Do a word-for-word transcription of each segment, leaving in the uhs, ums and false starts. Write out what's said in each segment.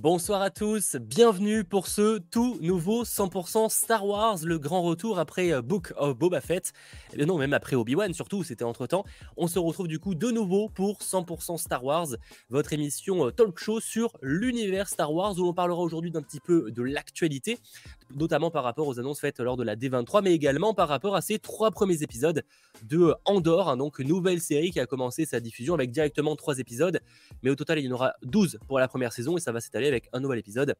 Bonsoir à tous, bienvenue pour ce tout nouveau cent pour cent Star Wars, le grand retour après Book of Boba Fett, et non, même après Obi-Wan surtout, c'était entre-temps. On se retrouve du coup de nouveau pour cent pour cent Star Wars, votre émission talk show sur l'univers Star Wars, où on parlera aujourd'hui d'un petit peu de l'actualité, notamment par rapport aux annonces faites lors de la D vingt-trois, mais également par rapport à ces trois premiers épisodes de Andor, hein, donc nouvelle série qui a commencé sa diffusion avec directement trois épisodes, mais au total il y en aura douze pour la première saison, et ça va s'étaler avec un nouvel épisode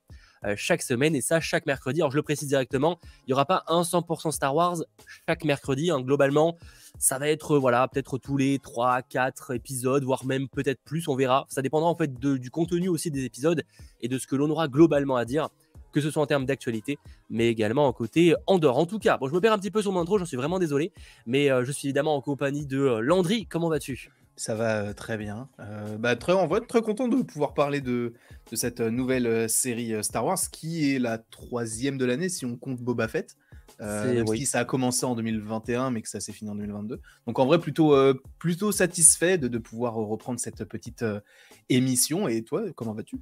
euh, chaque semaine, et ça chaque mercredi. Alors je le précise directement, il n'y aura pas un cent pour cent Star Wars chaque mercredi, hein. Globalement ça va être euh, voilà, peut-être tous les trois quatre épisodes, voire même peut-être plus, on verra, ça dépendra en fait de, du contenu aussi des épisodes et de ce que l'on aura globalement à dire, que ce soit en termes d'actualité, mais également en côté Andor. En tout cas, bon, je me perds un petit peu sur mon intro, j'en suis vraiment désolé, mais euh, je suis évidemment en compagnie de euh, Landry. Comment vas-tu ? Ça va très bien. Euh, bah, très, on va être très content de pouvoir parler de, de cette nouvelle série Star Wars, qui est la troisième de l'année si on compte Boba Fett. Euh, même oui. Si ça a commencé en deux mille vingt et un, mais que ça s'est fini en deux mille vingt-deux. Donc en vrai, plutôt, euh, plutôt satisfait de, de pouvoir reprendre cette petite euh, émission. Et toi, comment vas-tu ?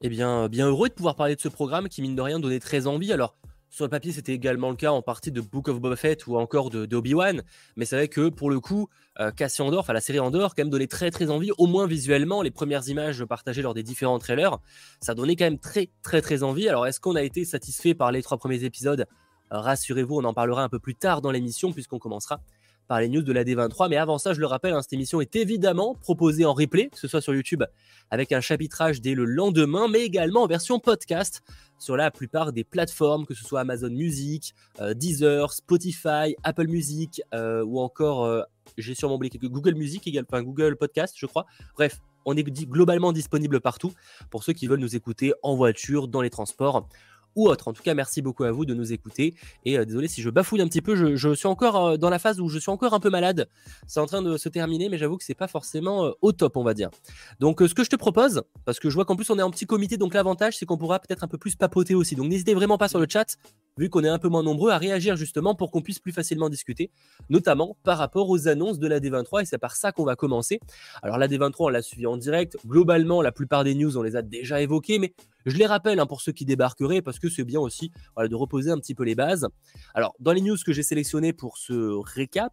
Eh bien, bien heureux de pouvoir parler de ce programme qui, mine de rien, donnait très envie. Alors, sur le papier, c'était également le cas en partie de Book of Boba Fett ou encore de, de Obi-Wan. Mais c'est vrai que pour le coup, euh, Cassian Andor, enfin la série Andor, quand même donnait très très envie, au moins visuellement. Les premières images partagées lors des différents trailers, ça donnait quand même très très très envie. Alors est-ce qu'on a été satisfait par les trois premiers épisodes ? Rassurez-vous, on en parlera un peu plus tard dans l'émission puisqu'on commencera par les news de la D vingt-trois. Mais avant ça, je le rappelle, hein, cette émission est évidemment proposée en replay, que ce soit sur YouTube, avec un chapitrage dès le lendemain, mais également en version podcast sur la plupart des plateformes, que ce soit Amazon Music, euh, Deezer, Spotify, Apple Music, euh, ou encore, euh, j'ai sûrement oublié quelques Google Music, enfin Google Podcast, je crois. Bref, on est globalement disponible partout pour ceux qui veulent nous écouter en voiture, dans les transports ou autre. En tout cas, merci beaucoup à vous de nous écouter. Et euh, désolé si je bafouille un petit peu, je, je suis encore euh, dans la phase où je suis encore un peu malade. C'est en train de se terminer, mais j'avoue que c'est pas forcément euh, au top, on va dire. Donc, euh, ce que je te propose, parce que je vois qu'en plus on est en petit comité, donc l'avantage c'est qu'on pourra peut-être un peu plus papoter aussi. Donc, n'hésitez vraiment pas sur le chat, vu qu'on est un peu moins nombreux, à réagir justement pour qu'on puisse plus facilement discuter, notamment par rapport aux annonces de la D vingt-trois, et c'est par ça qu'on va commencer. Alors la D vingt-trois, on l'a suivie en direct, globalement la plupart des news on les a déjà évoquées, mais je les rappelle hein, pour ceux qui débarqueraient, parce que c'est bien aussi voilà, de reposer un petit peu les bases. Alors dans les news que j'ai sélectionnées pour ce récap,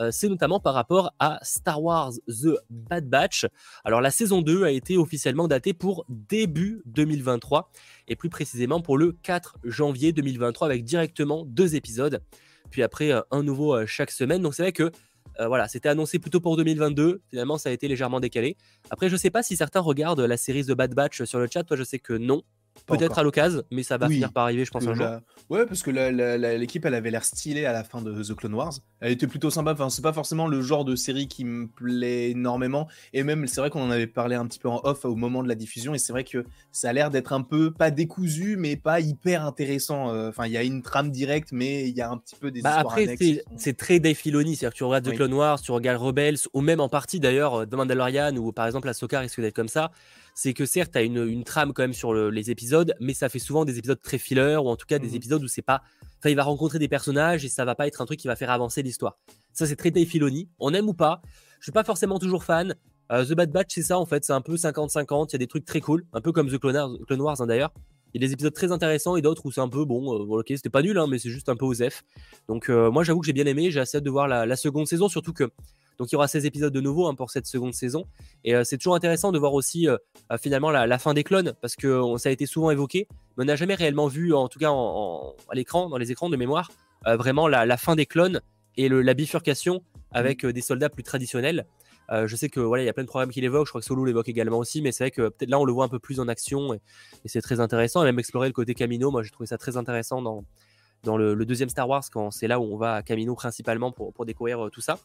euh, c'est notamment par rapport à Star Wars The Bad Batch. Alors la saison deux a été officiellement datée pour début deux mille vingt-trois, et plus précisément pour le quatre janvier deux mille vingt-trois, avec directement deux épisodes, puis après euh, un nouveau euh, chaque semaine. Donc c'est vrai que euh, voilà, c'était annoncé plutôt pour deux mille vingt-deux, finalement ça a été légèrement décalé. Après je sais pas si certains regardent la série The Bad Batch sur le chat, toi je sais que non. Pas peut-être encore. À l'occasion, mais ça va oui, finir par arriver, je pense, un jour. La... Ouais, parce que la, la, la, l'équipe, elle avait l'air stylée à la fin de The Clone Wars. Elle était plutôt sympa. Enfin, c'est pas forcément le genre de série qui me plaît énormément. Et même, c'est vrai qu'on en avait parlé un petit peu en off au moment de la diffusion. Et c'est vrai que ça a l'air d'être un peu, pas décousu, mais pas hyper intéressant. Enfin, il y a une trame directe, mais il y a un petit peu des bah histoires après, annexes. Sont... C'est très Dave Filoni. C'est-à-dire que tu regardes oui. The Clone Wars, tu regardes Rebels, ou même en partie d'ailleurs The Mandalorian, ou par exemple Ahsoka risque d'être comme ça. C'est que certes, tu as une, une trame quand même sur le, les épisodes, mais ça fait souvent des épisodes très filler, ou en tout cas des mmh. épisodes où c'est pas. Enfin, il va rencontrer des personnages et ça va pas être un truc qui va faire avancer l'histoire. Ça, c'est très Dave Filoni. On aime ou pas. Je suis pas forcément toujours fan. Euh, The Bad Batch, c'est ça en fait. C'est un peu cinquante cinquante. Il y a des trucs très cool, un peu comme The Clone Wars, Clone Wars hein, d'ailleurs. Il y a des épisodes très intéressants et d'autres où c'est un peu bon, euh, ok, c'était pas nul, hein, mais c'est juste un peu osef. Donc, euh, moi, j'avoue que j'ai bien aimé. J'ai assez hâte de voir la, la seconde saison, surtout que. Donc il y aura seize épisodes de nouveau hein, pour cette seconde saison. Et euh, c'est toujours intéressant de voir aussi euh, euh, finalement la, la fin des clones, parce que on, ça a été souvent évoqué, mais on n'a jamais réellement vu, en tout cas en, en, à l'écran, dans les écrans de mémoire, euh, vraiment la, la fin des clones et le, la bifurcation avec euh, des soldats plus traditionnels. Euh, je sais que voilà, il y a plein de programmes qui l'évoquent, je crois que Solo l'évoque également aussi, mais c'est vrai que peut-être là on le voit un peu plus en action, et, et c'est très intéressant. Et même explorer le côté Camino, moi j'ai trouvé ça très intéressant dans, dans le, le deuxième Star Wars, quand c'est là où on va à Camino principalement pour, pour découvrir euh, tout ça.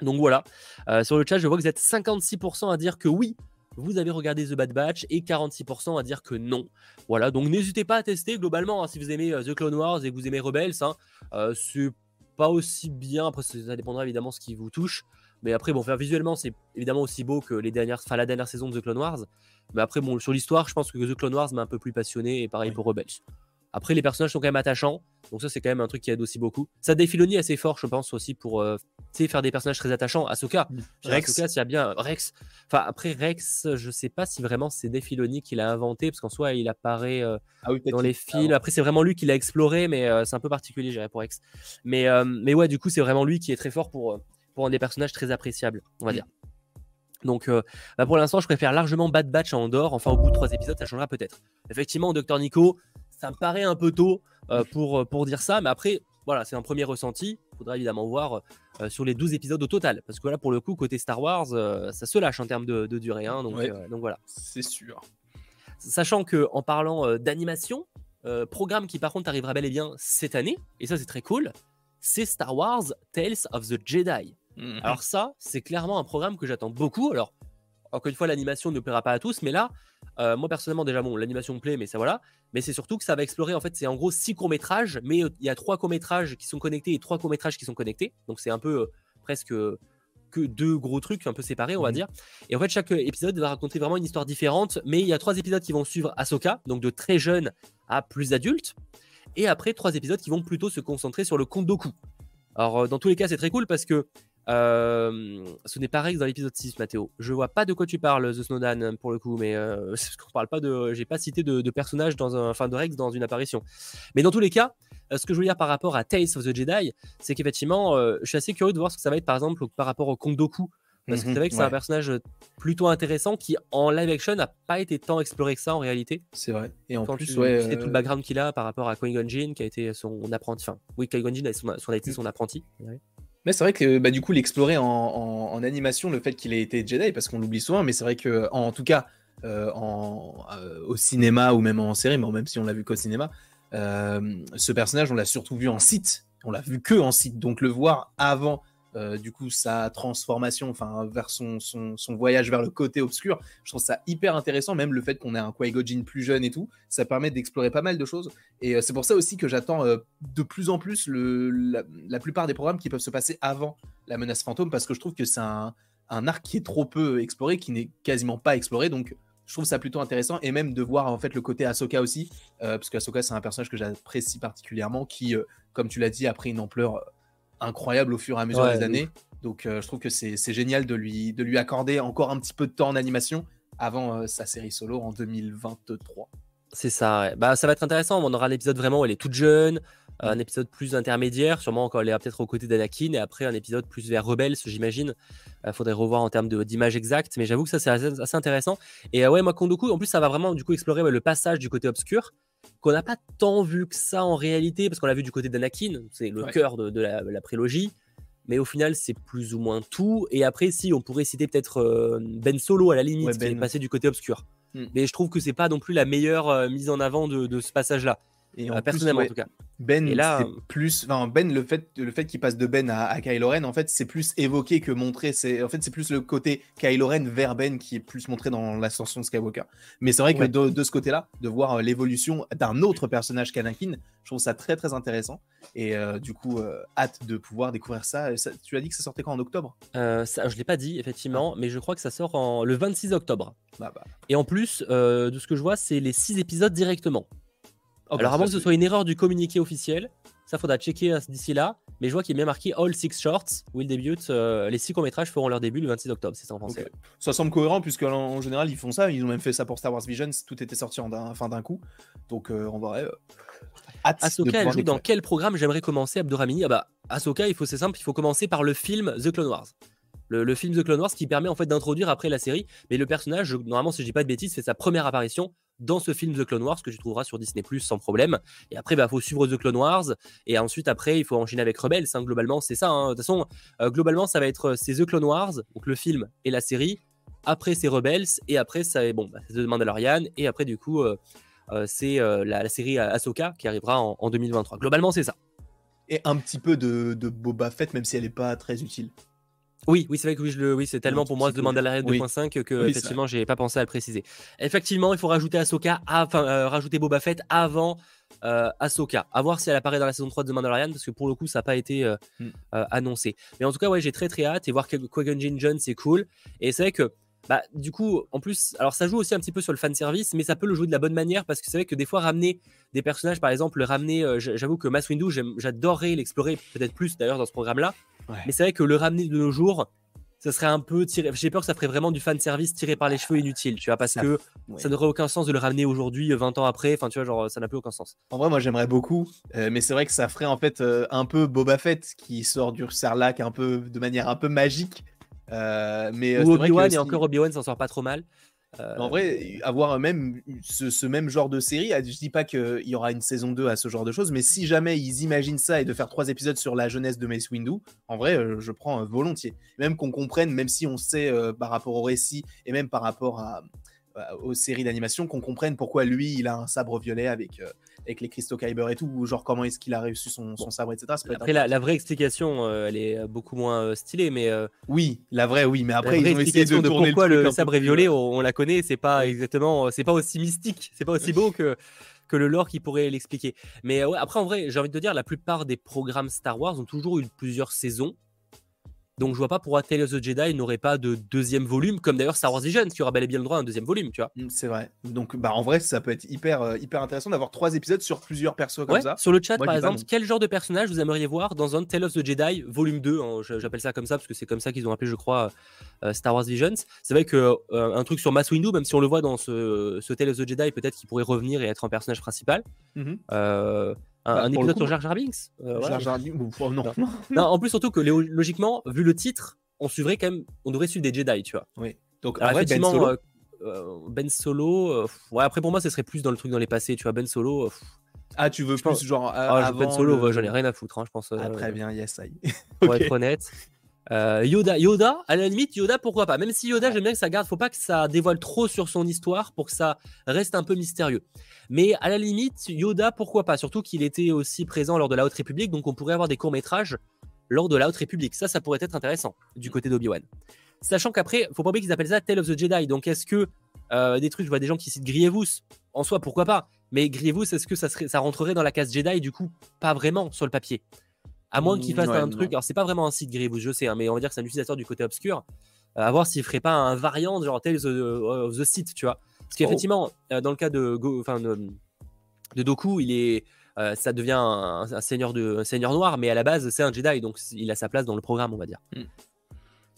Donc voilà, euh, sur le chat, je vois que vous êtes cinquante-six pour cent à dire que oui, vous avez regardé The Bad Batch, et quarante-six pour cent à dire que non. Voilà, donc n'hésitez pas à tester globalement, hein, si vous aimez euh, The Clone Wars et que vous aimez Rebels, hein, euh, c'est pas aussi bien, après ça dépendra évidemment de ce qui vous touche, mais après bon, faire visuellement c'est évidemment aussi beau que les dernières, enfin la dernière saison de The Clone Wars, mais après bon, sur l'histoire, je pense que The Clone Wars m'a un peu plus passionné, et pareil oui. pour Rebels. Après, les personnages sont quand même attachants. Donc ça, c'est quand même un truc qui aide aussi beaucoup. Ça, Dave Filoni, assez fort, je pense, aussi pour euh, faire des personnages très attachants. Ahsoka, Rex. Ahsoka, s'il y a bien Rex. Enfin, après, Rex, je sais pas si vraiment c'est Dave Filoni qui l'a inventé, parce qu'en soi, il apparaît euh, ah oui, dans les films. Ah ouais. Après, c'est vraiment lui qui l'a exploré, mais euh, c'est un peu particulier, je dirais, pour Rex. Mais, euh, mais ouais, du coup, c'est vraiment lui qui est très fort pour, pour un des personnages très appréciables, on va mm. dire. Donc euh, bah pour l'instant, je préfère largement Bad Batch à Andor. Enfin, au bout de trois épisodes, ça changera peut-être. Effectivement, Docteur Nico, ça me paraît un peu tôt euh, pour, pour dire ça. Mais après, voilà, c'est un premier ressenti. Il faudra évidemment voir euh, sur les douze épisodes au total. Parce que là, pour le coup, côté Star Wars, euh, ça se lâche en termes de, de durée. Hein, donc, ouais, euh, donc voilà. C'est sûr. Sachant qu'en parlant euh, d'animation, euh, programme qui par contre arrivera bel et bien cette année, et ça c'est très cool, c'est Star Wars Tales of the Jedi. Mmh. Alors ça, c'est clairement un programme que j'attends beaucoup. Alors, encore une fois, l'animation ne plaira pas à tous, mais là, euh, moi personnellement, déjà, bon, l'animation me plaît, mais ça voilà. Mais c'est surtout que ça va explorer, en fait, c'est en gros six courts-métrages, mais il euh, y a trois courts-métrages qui sont connectés et trois courts-métrages qui sont connectés. Donc c'est un peu euh, presque euh, que deux gros trucs un peu séparés, on va mmh. dire. Et en fait, chaque épisode va raconter vraiment une histoire différente, mais il y a trois épisodes qui vont suivre Ahsoka, donc de très jeune à plus adulte. Et après, trois épisodes qui vont plutôt se concentrer sur le compte Doku. Alors, euh, dans tous les cas, c'est très cool parce que Euh, ce n'est pas Rex dans l'épisode six, Mathéo. Je vois pas de quoi tu parles, The Snowdan, pour le coup, mais euh, c'est parce qu'on parle pas de, j'ai pas cité de, de personnage dans un, enfin de Rex dans une apparition. Mais dans tous les cas, ce que je veux dire par rapport à Tales of the Jedi, c'est qu'effectivement, euh, je suis assez curieux de voir ce que ça va être par exemple par rapport au Count Dooku, parce mm-hmm, que c'est vrai que ouais. c'est un personnage plutôt intéressant qui en live action n'a pas été tant exploré que ça en réalité. C'est vrai. Et en Quand plus, tu, ouais, tu sais, euh... tout le background qu'il a par rapport à Qui-Gon Jinn qui a été son apprenti. Enfin, oui, Qui-Gon Jinn a, son, son, a été son apprenti. Ouais. Mais c'est vrai que bah, du coup, l'explorer en, en, en animation, le fait qu'il ait été Jedi, parce qu'on l'oublie souvent, mais c'est vrai que, en, en tout cas, euh, en, euh, au cinéma ou même en série, mais même si on l'a vu qu'au cinéma, euh, ce personnage, on l'a surtout vu en site. On l'a vu que en site. Donc le voir avant euh, du coup, sa transformation, enfin, vers son, son, son voyage vers le côté obscur, je trouve ça hyper intéressant. Même le fait qu'on ait un Qui-Gon Jinn plus jeune et tout, ça permet d'explorer pas mal de choses. Et euh, c'est pour ça aussi que j'attends euh, de plus en plus le, la, la plupart des programmes qui peuvent se passer avant la menace fantôme, parce que je trouve que c'est un, un arc qui est trop peu exploré, qui n'est quasiment pas exploré. Donc je trouve ça plutôt intéressant, et même de voir en fait le côté Ahsoka aussi, euh, parce que Ahsoka, c'est un personnage que j'apprécie particulièrement, qui, euh, comme tu l'as dit, a pris une ampleur euh, incroyable au fur et à mesure ouais, des oui. années. Donc euh, je trouve que c'est, c'est génial de lui, de lui accorder encore un petit peu de temps en animation avant euh, sa série solo en deux mille vingt-trois. C'est ça, ouais. Bah, ça va être intéressant. On aura l'épisode vraiment où elle est toute jeune, mmh. un épisode plus intermédiaire, sûrement quand elle est peut-être aux côtés d'Anakin, et après un épisode plus vers Rebels, j'imagine. Il euh, faudrait revoir en termes de, d'image exacte, mais j'avoue que ça, c'est assez, assez intéressant. Et euh, ouais, moi, Kondoku, en plus, ça va vraiment du coup explorer bah, le passage du côté obscur, qu'on n'a pas tant vu que ça en réalité, parce qu'on l'a vu du côté d'Anakin, c'est le ouais. cœur de, de, la, de la prélogie, mais au final c'est plus ou moins tout. Et après, si on pourrait citer peut-être euh, Ben Solo à la limite, ouais, ben... qui est passé du côté obscur, hmm. mais je trouve que c'est pas non plus la meilleure euh, mise en avant de, de ce passage là euh, personnellement ouais. en tout cas. Ben, et là, c'est plus, enfin, Ben, le fait, le fait qu'il passe de Ben à, à Kylo Ren, en fait, c'est plus évoqué que montré. C'est, en fait, c'est plus le côté Kylo Ren vers Ben qui est plus montré dans l'ascension de Skywalker. Mais c'est vrai que ouais. de, de ce côté-là, de voir l'évolution d'un autre personnage qu'Anakin, je trouve ça très, très intéressant. Et euh, du coup, euh, hâte de pouvoir découvrir ça. ça. Tu as dit que ça sortait quand, en octobre ? euh, ça, Je ne l'ai pas dit, effectivement, mais je crois que ça sort en, le vingt-six octobre. Bah, bah. Et en plus, euh, de ce que je vois, c'est les six épisodes directement. Oh, Alors, avant que ce soit une erreur du communiqué officiel, ça faudra checker d'ici là. Mais je vois qu'il est bien marqué All Six Shorts will debut. Euh, les six courts-métrages feront leur début le vingt-six octobre, c'est ça en français. Okay. Ça semble cohérent, puisque en général, ils font ça. Ils ont même fait ça pour Star Wars Visions. Tout était sorti en d'un, fin d'un coup. Donc, euh, on verrait. Euh... Ahsoka, elle joue dans quel programme j'aimerais commencer, Abdoramini ? Ah bah, Ahsoka, il faut, c'est simple, il faut commencer par le film The Clone Wars. Le, le film The Clone Wars qui permet en fait d'introduire après la série. Mais le personnage, normalement, si je dis pas de bêtises, fait sa première apparition dans ce film The Clone Wars, que tu trouveras sur Disney plus sans problème. Et après, il bah, faut suivre The Clone Wars. Et ensuite, après, il faut enchaîner avec Rebels. Hein, globalement, c'est ça. Hein. De toute façon, euh, globalement, ça va être c'est The Clone Wars, donc le film et la série. Après, c'est Rebels. Et après, ça est, bon, bah, c'est The Mandalorian. Et après, du coup, euh, euh, c'est euh, la, la série Ahsoka qui arrivera en, en deux mille vingt-trois. Globalement, c'est ça. Et un petit peu de, de Boba Fett, même si elle n'est pas très utile. Oui, oui, c'est vrai que oui, je le, oui, c'est tellement pour moi The Mandalorian deux point cinq oui. que oui, effectivement, j'ai pas pensé à le préciser. Effectivement, il faut rajouter Ahsoka, enfin euh, rajouter Boba Fett avant euh, Ahsoka. À voir si elle apparaît dans la saison trois de The Mandalorian, parce que pour le coup, ça n'a pas été euh, mm. euh, annoncé. Mais en tout cas, ouais, j'ai très très hâte, et voir Qui-Gon Jinn jeune, c'est cool. Et c'est vrai que bah, du coup, en plus, alors ça joue aussi un petit peu sur le fanservice, mais ça peut le jouer de la bonne manière, parce que c'est vrai que des fois, ramener des personnages, par exemple, ramener, euh, j'avoue que Mace Windu, j'adorerais l'explorer, peut-être plus d'ailleurs dans ce programme-là, ouais. mais c'est vrai que le ramener de nos jours, ça serait un peu tiré, j'ai peur que ça ferait vraiment du fanservice tiré par les cheveux inutile, tu vois, parce ça, que ouais. ça n'aurait aucun sens de le ramener aujourd'hui, vingt ans après, enfin tu vois, genre ça n'a plus aucun sens. En vrai, moi j'aimerais beaucoup, euh, mais c'est vrai que ça ferait en fait euh, un peu Boba Fett qui sort du Sarlacc un peu, de manière un peu magique. Euh, mais Ou Obi-Wan, aussi... et encore Obi-Wan s'en sort pas trop mal. Euh... En vrai, avoir même ce, ce même genre de série, je dis pas qu'il y aura une saison deux à ce genre de choses, mais si jamais ils imaginent ça et de faire trois épisodes sur la jeunesse de Mace Windu, en vrai, je prends volontiers. Même qu'on comprenne, même si on sait euh, par rapport au récit et même par rapport à, à, aux séries d'animation, qu'on comprenne pourquoi lui, il a un sabre violet avec... Euh, avec les cristaux Kyber et tout, ou genre comment est-ce qu'il a réussi son, son sabre, et cetera. Ça peut après, être la, la vraie explication, euh, elle est beaucoup moins euh, stylée, mais... Euh, oui, la vraie, oui, mais après, ils ont essayé de, de tourner pourquoi le, le sabre est violet, on, on la connaît, c'est pas exactement... C'est pas aussi mystique, c'est pas aussi beau que, que le lore qui pourrait l'expliquer. Mais ouais, après, en vrai, j'ai envie de te dire, la plupart des programmes Star Wars ont toujours eu plusieurs saisons, donc je vois pas pourquoi Tales of the Jedi n'aurait pas de deuxième volume, comme d'ailleurs Star Wars Visions qui aura bel et bien le droit à un deuxième volume, tu vois. C'est vrai. Donc bah en vrai ça peut être hyper euh, hyper intéressant d'avoir trois épisodes sur plusieurs persos comme ouais, ça. Sur le chat moi, par exemple, mon... quel genre de personnage vous aimeriez voir dans un Tales of the Jedi volume deux, hein, j'appelle ça comme ça parce que c'est comme ça qu'ils ont appelé je crois euh, Star Wars Visions. C'est vrai que euh, un truc sur Mace Windu, même si on le voit dans ce, ce Tales of the Jedi, peut-être qu'il pourrait revenir et être un personnage principal. Mm-hmm. euh... Un, bah, un épisode sur Jar Jar Binks euh, Jar Jar Binks ouais. non. Non. non, en plus surtout que logiquement, vu le titre, on suivrait quand même, on devrait suivre des Jedi, tu vois. Oui. Donc alors, en vrai, Ben Solo. Euh, Ben Solo. Euh, ouais, après pour moi, ce serait plus dans le truc dans les passés, tu vois. Ben Solo. Euh, ah, tu veux plus pense... genre euh, ah, avant Ben Solo, le... ouais, j'en ai rien à foutre, hein, je pense. Euh, ah, très euh, bien, yes, I. Pour okay. être honnête. Euh, Yoda, Yoda, à la limite, Yoda, pourquoi pas. Même si Yoda, j'aime bien que ça garde, faut pas que ça dévoile trop sur son histoire pour que ça reste un peu mystérieux. Mais à la limite, Yoda, pourquoi pas. Surtout qu'il était aussi présent lors de la Haute République, donc on pourrait avoir des courts-métrages lors de la Haute République. Ça, ça pourrait être intéressant du côté d'Obi-Wan. Sachant qu'après, faut pas oublier qu'ils appellent ça Tales of the Jedi. Donc est-ce que euh, des trucs, je vois des gens qui citent Grievous, en soi, pourquoi pas. Mais Grievous, est-ce que ça, serait, ça rentrerait dans la case Jedi, du coup, pas vraiment sur le papier. À moins qu'il fasse ouais, un non. truc, alors c'est pas vraiment un site Grievous, je sais, hein, mais on va dire que c'est un utilisateur du côté obscur. Euh, à voir s'il ferait pas un variant genre Tales of the Sith, tu vois. Parce qu'effectivement, oh. euh, dans le cas de, Go, de, de Doku, il est, euh, ça devient un, un, seigneur de, un seigneur noir, mais à la base, c'est un Jedi, donc il a sa place dans le programme, on va dire. Hmm.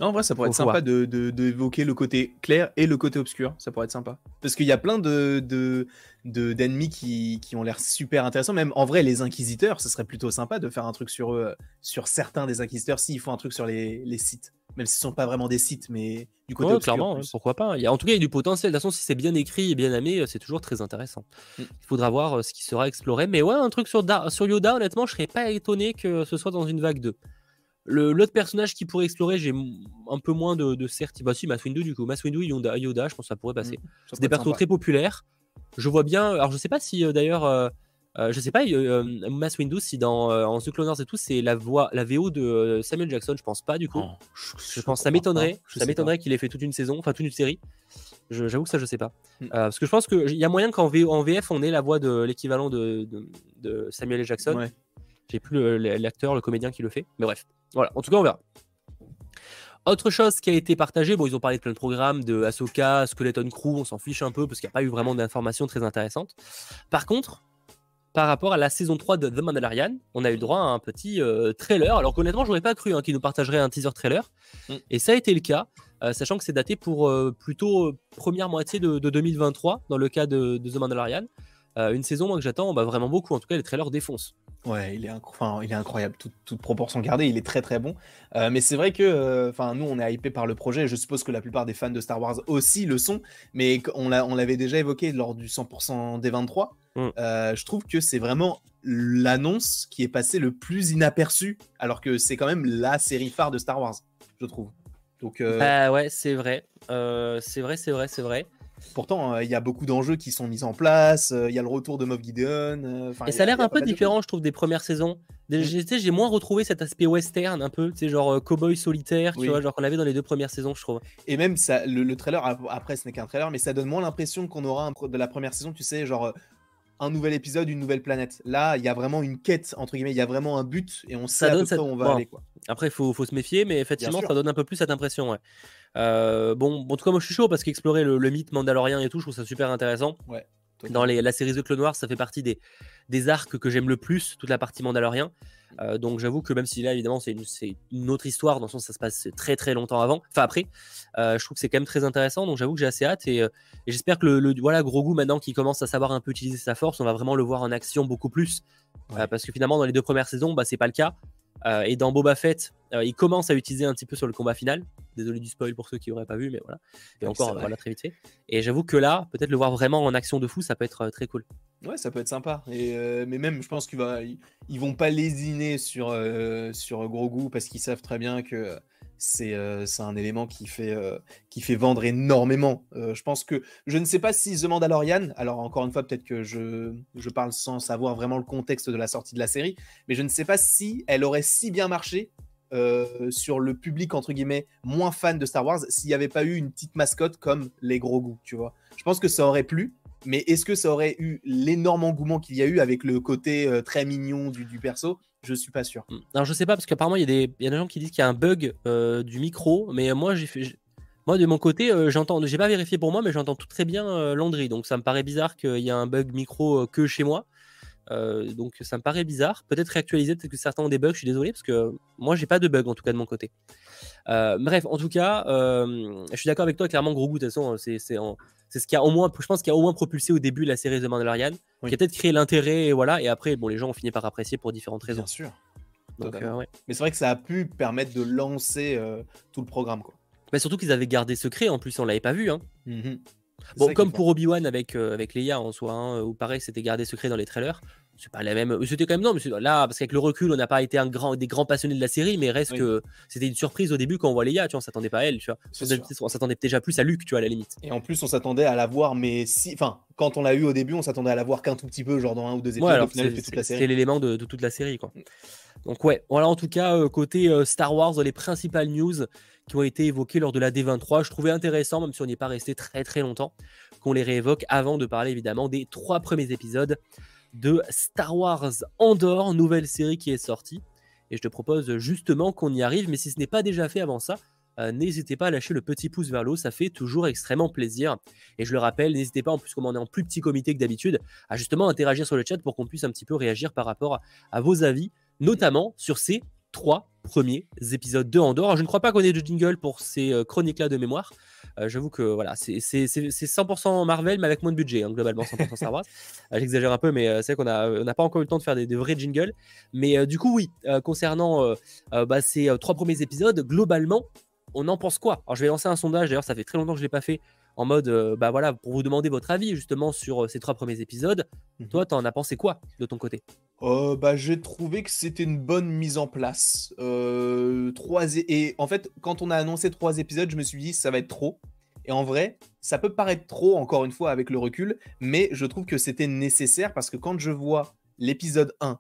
Non, en vrai, ça pourrait être sympa de, de, d'évoquer le côté clair et le côté obscur. Ça pourrait être sympa. Parce qu'il y a plein de, de, de, d'ennemis qui, qui ont l'air super intéressants. Même en vrai, les Inquisiteurs, ce serait plutôt sympa de faire un truc sur eux, sur certains des Inquisiteurs, s'ils font un truc sur les, les Sith. Même s'ils ne sont pas vraiment des Sith, mais du côté ouais, obscur. Clairement, pourquoi pas. Il y a, en tout cas, il y a du potentiel. De toute façon, si c'est bien écrit et bien amené, c'est toujours très intéressant. Mm. Il faudra voir ce qui sera exploré. Mais ouais, un truc sur, da- sur Yoda, honnêtement, je ne serais pas étonné que ce soit dans une vague deux. Le, l'autre personnage qui pourrait explorer, j'ai un peu moins de, de certes. Bah si, Mace Windu du coup, Mace Windu, Yoda, Yoda, je pense que ça pourrait passer. Mmh, ça des persos très populaires. Je vois bien. Alors je sais pas si euh, d'ailleurs, euh, euh, je sais pas euh, Mace Windu si dans euh, en The Clone Wars et tout, c'est la voix, la V O de euh, Samuel Jackson, je pense pas du coup. Oh, je, je, je pense ça m'étonnerait, je ça m'étonnerait pas. Qu'il ait fait toute une saison, enfin toute une série. Je, j'avoue que ça je sais pas. Mmh. Euh, parce que je pense que il y a moyen qu'en V O, en V F on ait la voix de l'équivalent de, de, de Samuel L. Jackson. Ouais. J'ai plus le, l'acteur, le comédien qui le fait, mais bref. Voilà, en tout cas, on verra. Autre chose qui a été partagée, bon, ils ont parlé de plein de programmes, de Ahsoka, Skeleton Crew, on s'en fiche un peu parce qu'il n'y a pas eu vraiment d'informations très intéressantes. Par contre, par rapport à la saison trois de The Mandalorian, on a eu droit à un petit euh, trailer. Alors honnêtement, je n'aurais pas cru hein, qu'ils nous partageraient un teaser trailer. Mm. Et ça a été le cas, euh, sachant que c'est daté pour euh, plutôt euh, première moitié de, de deux mille vingt-trois, dans le cas de, de The Mandalorian. Euh, une saison moi, que j'attends bah, vraiment beaucoup. En tout cas, les trailers défoncent. Ouais, il est, inc- enfin, il est incroyable, toute, toute proportion gardée, il est très très bon. Euh, mais c'est vrai que, enfin, euh, nous on est hypé par le projet, je suppose que la plupart des fans de Star Wars aussi le sont, mais on, l'a, on l'avait déjà évoqué lors du cent pour cent D vingt-trois, mm. euh, je trouve que c'est vraiment l'annonce qui est passée le plus inaperçue, alors que c'est quand même la série phare de Star Wars, je trouve. Donc, euh... Bah ouais, c'est vrai, euh, c'est vrai, c'est vrai, c'est vrai. Pourtant, il euh, y a beaucoup d'enjeux qui sont mis en place. Il euh, y a le retour de Moff Gideon. Euh, et ça a l'air a, a un peu différent, je trouve, des premières saisons. Des, mmh. j'ai, j'ai moins retrouvé cet aspect western, un peu, tu sais, genre euh, cowboy solitaire, oui. tu vois, genre qu'on avait dans les deux premières saisons, je trouve. Et même ça, le, le trailer, après, ce n'est qu'un trailer, mais ça donne moins l'impression qu'on aura un, de la première saison, tu sais, genre un nouvel épisode, une nouvelle planète. Là, il y a vraiment une quête, entre guillemets, il y a vraiment un but et on sait ça à peu cette... près où on va bon. aller. Quoi. Après, il faut, faut se méfier, mais effectivement, ça donne un peu plus cette impression. Ouais. Euh, bon, bon, en tout cas, moi, je suis chaud parce qu'explorer le, le mythe mandalorien et tout, je trouve ça super intéressant. Ouais. Dans les, la série The Clone Wars, ça fait partie des, des arcs que j'aime le plus, toute la partie mandalorien. Euh, donc j'avoue que même si là, évidemment, c'est une, c'est une autre histoire, dans le sens ça se passe très très longtemps avant, enfin après, euh, je trouve que c'est quand même très intéressant. Donc j'avoue que j'ai assez hâte et, euh, et j'espère que le, le voilà, Grogu, maintenant qui commence à savoir un peu utiliser sa force, on va vraiment le voir en action beaucoup plus. Ouais. Euh, parce que finalement, dans les deux premières saisons, bah, c'est pas le cas. Euh, et dans Boba Fett, euh, il commence à utiliser un petit peu sur le combat final. Désolé du spoil pour ceux qui n'auraient pas vu, mais voilà. Et oui, encore, voilà, très vite fait. Et j'avoue que là, peut-être le voir vraiment en action de fou, ça peut être très cool. Ouais, ça peut être sympa. Et euh, mais même, je pense qu'ils ne vont pas lésiner sur, euh, sur Grogu parce qu'ils savent très bien que c'est, euh, c'est un élément qui fait, euh, qui fait vendre énormément. Euh, je pense que... Je ne sais pas si The Mandalorian... Alors, encore une fois, peut-être que je, je parle sans savoir vraiment le contexte de la sortie de la série, mais je ne sais pas si elle aurait si bien marché Euh, sur le public entre guillemets moins fan de Star Wars s'il n'y avait pas eu une petite mascotte comme les Grogu, tu vois. Je pense que ça aurait plu, mais est-ce que ça aurait eu l'énorme engouement qu'il y a eu avec le côté euh, très mignon du, du perso? Je suis pas sûr. Alors je sais pas, parce qu'apparemment il y a des il y a des gens qui disent qu'il y a un bug euh, du micro, mais moi j'ai fait... moi de mon côté euh, j'entends, j'ai pas vérifié pour moi, mais j'entends tout très bien euh, Landry, donc ça me paraît bizarre qu'il y a un bug micro euh, que chez moi. Euh, donc ça me paraît bizarre, peut-être réactualiser, peut-être que certains ont des bugs, je suis désolé parce que moi j'ai pas de bug en tout cas de mon côté. Euh, bref, en tout cas euh, je suis d'accord avec toi, clairement Grogu de toute façon c'est, c'est, en, c'est ce qui a au moins, je pense qu'il a au moins propulsé au début la série The Mandalorian, oui. Qui a peut-être créé l'intérêt et voilà, et après bon, les gens ont fini par apprécier pour différentes raisons. Bien sûr. Donc, euh, ouais. Mais c'est vrai que ça a pu permettre de lancer euh, tout le programme quoi. Mais surtout qu'ils avaient gardé secret en plus, on l'avait pas vu hein. Mm-hmm. Bon, comme pour Obi-Wan avec, euh, avec Leia en soi, hein, où pareil c'était gardé secret dans les trailers, c'est pas la même. C'était quand même non, mais c'est... là parce qu'avec le recul, on n'a pas été un grand, des grands passionnés de la série, mais reste oui. que c'était une surprise au début quand on voit Leia, tu vois, on s'attendait pas à elle, tu vois. On, on s'attendait déjà plus à Luke, tu vois, à la limite. Et en plus, on s'attendait à la voir, mais si, enfin, quand on l'a eu au début, on s'attendait à la voir qu'un tout petit peu, genre dans un ou deux épisodes. Ouais, alors, au final, c'est, c'est, toute la série. C'est l'élément de, de toute la série, quoi. Donc ouais, voilà en tout cas euh, côté euh, Star Wars, les principales news qui ont été évoquées lors de la D vingt-trois, je trouvais intéressant, même si on n'y est pas resté très très longtemps, qu'on les réévoque avant de parler évidemment des trois premiers épisodes de Star Wars Andor, nouvelle série qui est sortie. Et je te propose justement qu'on y arrive, mais si ce n'est pas déjà fait avant ça, Euh, n'hésitez pas à lâcher le petit pouce vers le haut, ça fait toujours extrêmement plaisir. Et je le rappelle, n'hésitez pas, en plus comme on est en plus petit comité que d'habitude, à justement interagir sur le chat pour qu'on puisse un petit peu réagir par rapport à, à vos avis, notamment sur ces trois premiers épisodes de Andor. Alors, je ne crois pas qu'on ait de jingle pour ces euh, chroniques-là de mémoire. Euh, j'avoue que voilà, c'est, c'est, c'est, c'est cent pour cent Marvel, mais avec moins de budget, hein, globalement cent pour cent Star Wars. Euh, j'exagère un peu, mais euh, c'est vrai qu'on a, on n'a pas encore eu le temps de faire des, des vrais jingles. Mais euh, du coup, oui, euh, concernant euh, euh, bah, ces euh, trois premiers épisodes, globalement, on en pense quoi? Alors je vais lancer un sondage, d'ailleurs ça fait très longtemps que je ne l'ai pas fait, en mode, euh, bah voilà, pour vous demander votre avis justement sur euh, ces trois premiers épisodes. Mmh. Toi, t'en as pensé quoi de ton côté? euh, Bah j'ai trouvé que c'était une bonne mise en place. Euh, trois é- et en fait, quand on a annoncé trois épisodes, je me suis dit ça va être trop. Et en vrai, ça peut paraître trop, encore une fois, avec le recul, mais je trouve que c'était nécessaire parce que quand je vois l'épisode un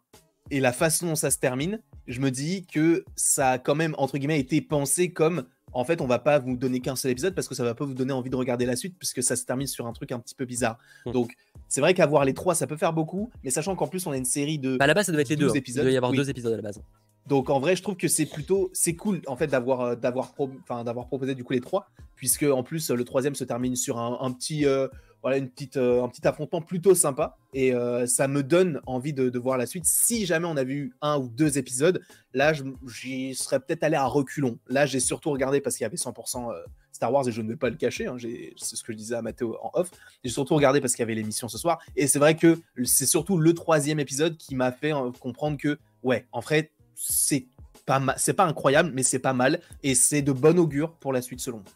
et la façon dont ça se termine, je me dis que ça a quand même, entre guillemets, été pensé comme... En fait, on va pas vous donner qu'un seul épisode parce que ça va pas vous donner envie de regarder la suite puisque ça se termine sur un truc un petit peu bizarre. Mmh. Donc, c'est vrai qu'avoir les trois, ça peut faire beaucoup, mais sachant qu'en plus, on a une série de... Bah à la base, ça doit être les deux. Hein. Il doit y avoir oui. deux épisodes à la base. Donc, en vrai, je trouve que c'est plutôt... C'est cool, en fait, d'avoir, d'avoir, pro... enfin, d'avoir proposé, du coup, les trois, puisque, en plus, le troisième se termine sur un, un petit... Euh... Voilà, une petite, euh, un petit affrontement plutôt sympa. Et euh, ça me donne envie de, de voir la suite. Si jamais on avait eu un ou deux épisodes, là, je, j'y serais peut-être allé à reculons. Là, j'ai surtout regardé parce qu'il y avait cent pour cent euh, Star Wars, et je ne vais pas le cacher. Hein, j'ai, c'est ce que je disais à Mathéo en off. J'ai surtout regardé parce qu'il y avait l'émission ce soir. Et c'est vrai que c'est surtout le troisième épisode qui m'a fait euh, comprendre que, ouais, en fait, c'est pas, ma- c'est pas incroyable, mais c'est pas mal. Et c'est de bon augure pour la suite, selon moi.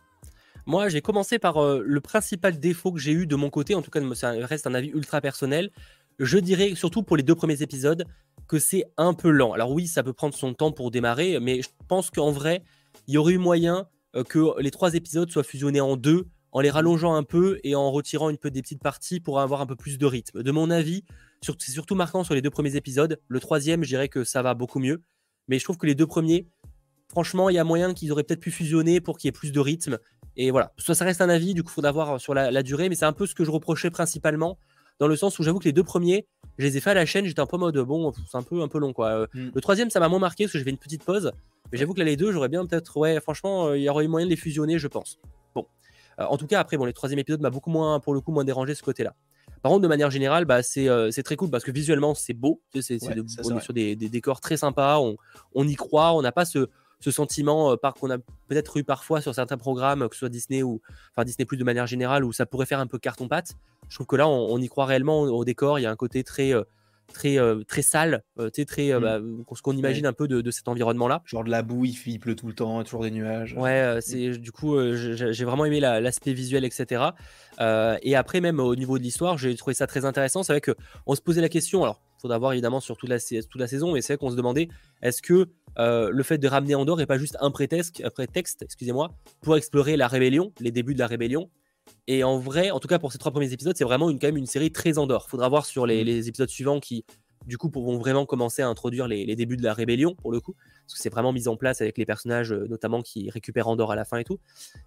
Moi, j'ai commencé par euh, le principal défaut que j'ai eu de mon côté, en tout cas, ça reste un avis ultra personnel. Je dirais, surtout pour les deux premiers épisodes, que c'est un peu lent. Alors oui, ça peut prendre son temps pour démarrer, mais je pense qu'en vrai, il y aurait eu moyen euh, que les trois épisodes soient fusionnés en deux, en les rallongeant un peu et en retirant une peu des petites parties pour avoir un peu plus de rythme. De mon avis, sur, c'est surtout marquant sur les deux premiers épisodes. Le troisième, je dirais que ça va beaucoup mieux, mais je trouve que les deux premiers... Franchement, il y a moyen qu'ils auraient peut-être pu fusionner pour qu'il y ait plus de rythme. Et voilà, ça, ça reste un avis, du coup, il faudra voir sur la, la durée, mais c'est un peu ce que je reprochais principalement dans le sens où j'avoue que les deux premiers, je les ai fait à la chaîne, j'étais un peu en mode bon, c'est un peu un peu long quoi. Mm. Le troisième, ça m'a moins marqué parce que j'avais une petite pause. Mais j'avoue que là, les deux, j'aurais bien peut-être, ouais, franchement, il y aurait eu moyen de les fusionner, je pense. Bon, euh, en tout cas, après, bon, les troisième épisodes m'a beaucoup moins, pour le coup, moins dérangé ce côté-là. Par contre, de manière générale, bah, c'est, euh, c'est très cool parce que visuellement, c'est beau. C'est, c'est, ouais, de, ça, on est sur des, des décors très sympas, on, on y croit, on n'a pas ce, ce sentiment euh, par, qu'on a peut-être eu parfois sur certains programmes, que ce soit Disney ou enfin Disney Plus de manière générale, où ça pourrait faire un peu carton-pâte. Je trouve que là, on, on y croit réellement au, au décor. Il y a un côté très... Euh, très euh, très sale, euh, très euh, bah, ce qu'on imagine ouais. un peu de, de cet environnement là, genre de la boue, il, il pleut tout le temps, toujours des nuages. Ouais, euh, c'est du coup euh, j'ai, j'ai vraiment aimé la, l'aspect visuel, etc. euh, et après, même au niveau de l'histoire, j'ai trouvé ça très intéressant. C'est vrai que on se posait la question, alors faudra voir évidemment sur toute la, toute la saison, mais c'est vrai qu'on se demandait est-ce que euh, le fait de ramener Andor est pas juste un prétexte, un prétexte excusez-moi pour explorer la rébellion, les débuts de la rébellion. Et en vrai, en tout cas pour ces trois premiers épisodes, c'est vraiment une, quand même une série très Andor. Il faudra voir sur les, les épisodes suivants qui, du coup, vont vraiment commencer à introduire les, les débuts de la rébellion, pour le coup. Parce que c'est vraiment mis en place avec les personnages, notamment, qui récupèrent Andor à la fin et tout.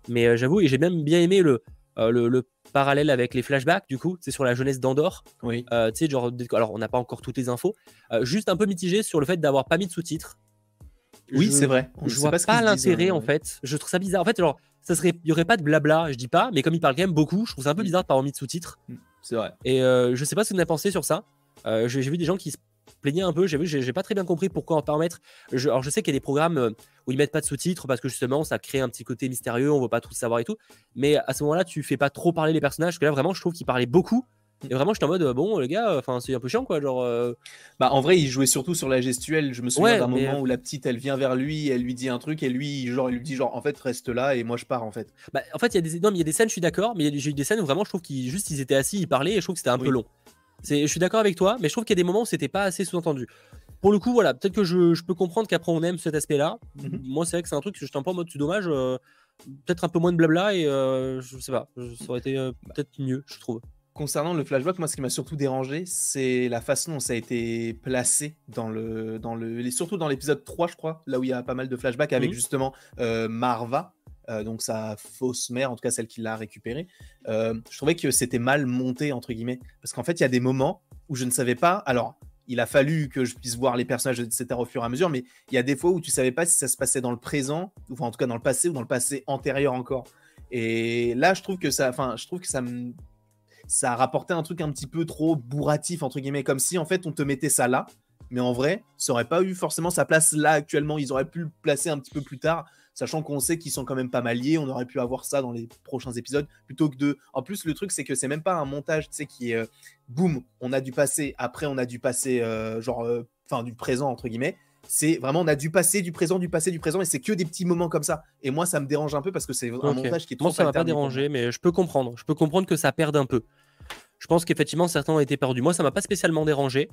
Mais euh, j'avoue, et j'ai même bien aimé le, euh, le, le parallèle avec les flashbacks, du coup, c'est sur la jeunesse d'Andor. Oui. Euh, tu sais, genre, alors on n'a pas encore toutes les infos. Euh, juste un peu mitigé sur le fait d'avoir pas mis de sous-titres. Oui, je, c'est vrai. On je vois pas, pas l'intérêt disait, en ouais. fait. Je trouve ça bizarre. En fait, genre, ça serait, il y aurait pas de blabla, je dis pas, mais comme il parle quand même beaucoup, je trouve ça un peu bizarre de pas avoir mis de sous-titres. C'est vrai. Et euh, je sais pas ce que vous en avez pensé sur ça. Euh, j'ai, j'ai vu des gens qui se plaignaient un peu. J'ai vu, j'ai, j'ai pas très bien compris pourquoi en permettre. Je, alors je sais qu'il y a des programmes où ils mettent pas de sous-titres parce que justement ça crée un petit côté mystérieux, on veut pas tout savoir et tout. Mais à ce moment-là, tu fais pas trop parler les personnages, parce que là vraiment, je trouve qu'ils parlaient beaucoup. Et vraiment, j'étais en mode, bon, les gars, enfin, c'est un peu chiant, quoi. Genre, euh... bah, en vrai, il jouait surtout sur la gestuelle. Je me souviens ouais, d'un moment euh... où la petite, elle vient vers lui, elle lui dit un truc, et lui, genre, elle lui dit, genre, en fait, reste là, et moi, je pars, en fait. Bah, en fait, il y a des, non, mais il y a des scènes, je suis d'accord, mais il y a, j'ai eu des scènes où vraiment, je trouve qu'ils juste, ils étaient assis, ils parlaient, et je trouve que c'était un oui. peu long. C'est, je suis d'accord avec toi, mais je trouve qu'il y a des moments où c'était pas assez sous-entendu. Pour le coup, voilà, peut-être que je, je peux comprendre qu'après, on aime cet aspect-là. Mm-hmm. Moi, c'est vrai que c'est un truc que j'étais un peu en mode, c'est dommage. Euh, peut-être un peu moins de blabla, et euh, je sais pas, ça aurait été euh, peut-être mieux, je trouve. Concernant le flashback, moi, ce qui m'a surtout dérangé, c'est la façon dont ça a été placé, dans le, dans le, surtout dans l'épisode trois, je crois, là où il y a pas mal de flashbacks avec mmh. justement euh, Marva, euh, donc sa fausse mère, en tout cas celle qui l'a récupérée. Euh, je trouvais que c'était mal monté, entre guillemets, parce qu'en fait, il y a des moments où je ne savais pas... Alors, il a fallu que je puisse voir les personnages, et cetera au fur et à mesure, mais il y a des fois où tu ne savais pas si ça se passait dans le présent, enfin en tout cas dans le passé, ou dans le passé antérieur encore. Et là, je trouve que ça... Enfin, je trouve que ça me... ça rapportait un truc un petit peu trop bourratif, entre guillemets, comme si en fait on te mettait ça là, mais en vrai ça aurait pas eu forcément sa place là actuellement. Ils auraient pu le placer un petit peu plus tard, sachant qu'on sait qu'ils sont quand même pas mal liés. On aurait pu avoir ça dans les prochains épisodes plutôt que de... En plus, le truc, c'est que c'est même pas un montage, tu sais, qui est euh, boum, on a du passé, après on a du passé euh, genre enfin euh, du présent, entre guillemets. C'est vraiment, on a du passé, du présent, du passé, du présent, et c'est que des petits moments comme ça. Et moi, ça me dérange un peu parce que c'est un okay. montage qui est trop... Moi, ça m'a pas dérangé, mais je peux comprendre. Je peux comprendre que ça perde un peu. Je pense qu'effectivement, certains ont été perdus. Moi, ça m'a pas spécialement dérangé.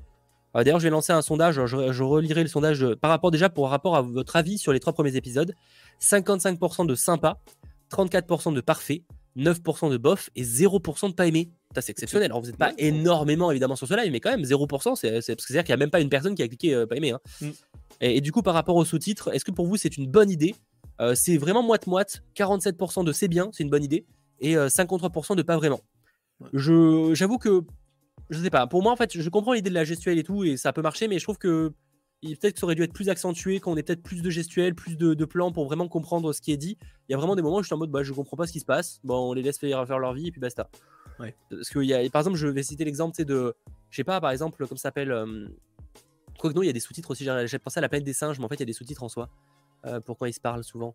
Euh, d'ailleurs, je vais lancer un sondage. Je, je relirai le sondage de, par rapport déjà pour rapport à votre avis sur les trois premiers épisodes. cinquante-cinq pour cent de sympa, trente-quatre pour cent de parfait, neuf pour cent de bof et zéro pour cent de pas aimé. Ça, c'est exceptionnel. Alors, vous n'êtes pas énormément évidemment sur ce live, mais quand même zéro pour cent, c'est, c'est parce que c'est-à-dire qu'il n'y a même pas une personne qui a cliqué euh, pas aimé. Hein. Mm. Et, et du coup, par rapport aux sous-titres, est-ce que pour vous c'est une bonne idée? euh, C'est vraiment moite-moite. quarante-sept pour cent de c'est bien, c'est une bonne idée, et euh, cinquante-trois pour cent de pas vraiment. Ouais. Je, j'avoue que je sais pas. Pour moi, en fait, je comprends l'idée de la gestuelle et tout, et ça peut marcher, mais je trouve que peut-être que ça aurait dû être plus accentué, qu'on ait peut-être plus de gestuelle, plus de, de plans pour vraiment comprendre ce qui est dit. Il y a vraiment des moments où je suis en mode, bah, je comprends pas ce qui se passe. Bon, on les laisse faire, faire leur vie et puis basta. Ouais. Parce que y a, par exemple, je vais citer l'exemple de, je sais pas, par exemple, comme ça s'appelle. Euh, Quoique non, il y a des sous-titres aussi. J'ai pensé à la planète des singes, mais en fait, il y a des sous-titres en soi. Euh, pourquoi ils se parlent souvent.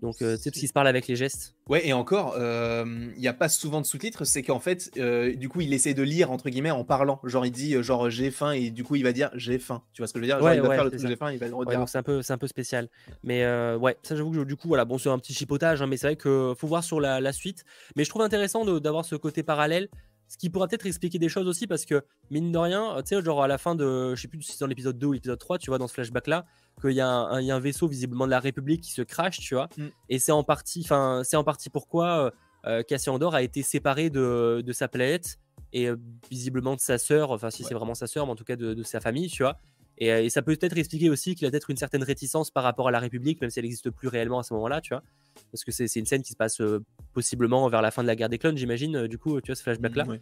Donc, euh, tu sais, parce qu'ils se parlent avec les gestes. Ouais, et encore, il euh, n'y a pas souvent de sous-titres. C'est qu'en fait, euh, du coup, il essaie de lire, entre guillemets, en parlant. Genre, il dit, genre, j'ai faim, et du coup, il va dire, j'ai faim. Tu vois ce que je veux dire? Genre, ouais, il va ouais, faire le truc, j'ai faim, il va le redire. Ouais, donc, c'est un peu, c'est un peu spécial. Mais euh, ouais, ça, j'avoue que du coup, voilà, bon, c'est un petit chipotage, hein, mais c'est vrai qu'il faut voir sur la, la suite. Mais je trouve intéressant de, d'avoir ce côté parallèle. Ce qui pourra peut-être expliquer des choses aussi, parce que mine de rien, tu sais, genre à la fin de, je sais plus si c'est dans l'épisode deux ou l'épisode trois, tu vois, dans ce flashback là, qu'il y a un, un, y a un vaisseau visiblement de la République qui se crache, tu vois, mm. et c'est en partie, enfin, c'est en partie pourquoi euh, Cassian Andor a été séparé de, de sa planète et euh, visiblement de sa sœur, enfin, si ouais. c'est vraiment sa sœur, mais en tout cas de, de sa famille, tu vois, et, et ça peut peut-être expliquer aussi qu'il a peut-être une certaine réticence par rapport à la République, même si elle n'existe plus réellement à ce moment-là, tu vois. Parce que c'est, c'est une scène qui se passe euh, possiblement vers la fin de la guerre des clones, j'imagine, euh, du coup, tu vois, ce flashback-là. Mmh, ouais.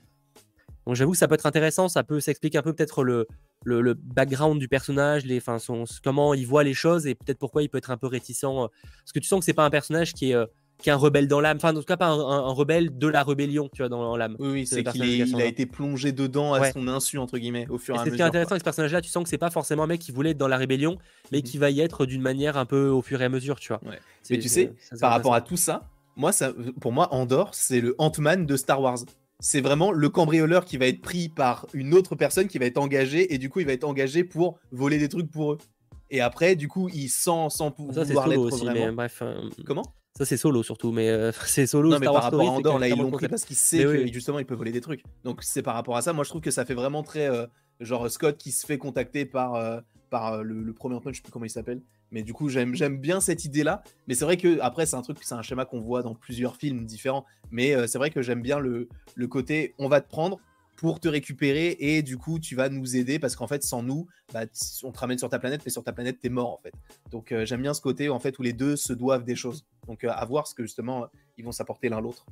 Donc j'avoue que ça peut être intéressant, ça peut s'expliquer un peu peut-être le, le, le background du personnage, les, enfin, son, comment il voit les choses et peut-être pourquoi il peut être un peu réticent. Euh, parce que tu sens que c'est pas un personnage qui est, euh, qui est un rebelle dans l'âme, enfin en tout cas pas un, un, un rebelle de la rébellion, tu vois, dans l'âme. Oui, oui, c'est qu'il est, il a été plongé dedans à ouais. son insu, entre guillemets, au fur et, et à mesure. C'est ce qui est intéressant quoi. Avec ce personnage-là, tu sens que c'est pas forcément un mec qui voulait être dans la rébellion, mais mmh. qui va y être d'une manière un peu au fur et à mesure, tu vois. Ouais. Mais tu sais, par rapport à tout ça, moi, ça, pour moi, Andor, c'est le Ant-Man de Star Wars. C'est vraiment le cambrioleur qui va être pris par une autre personne qui va être engagée et du coup il va être engagé pour voler des trucs pour eux. Et après du coup il sent sans pouvoir l'être aussi, vraiment. Mais, bref, euh... Comment ça c'est Solo surtout, mais euh, c'est Solo. Non mais Star par Wars rapport Story, à Andor là ils l'ont pris parce qu'il sait oui, que oui. justement il peut voler des trucs. Donc c'est par rapport à ça, moi je trouve que ça fait vraiment très euh, genre Scott qui se fait contacter par euh, par euh, le, le premier Ant-Man, je sais plus comment il s'appelle. Mais du coup, j'aime, j'aime bien cette idée-là. Mais c'est vrai que après, c'est un truc, c'est un schéma qu'on voit dans plusieurs films différents. Mais euh, c'est vrai que j'aime bien le, le côté on va te prendre pour te récupérer et du coup, tu vas nous aider parce qu'en fait, sans nous, bah, on te ramène sur ta planète, mais sur ta planète, t'es mort en fait. Donc euh, j'aime bien ce côté en fait où les deux se doivent des choses. Donc euh, à voir ce que justement ils vont s'apporter l'un l'autre.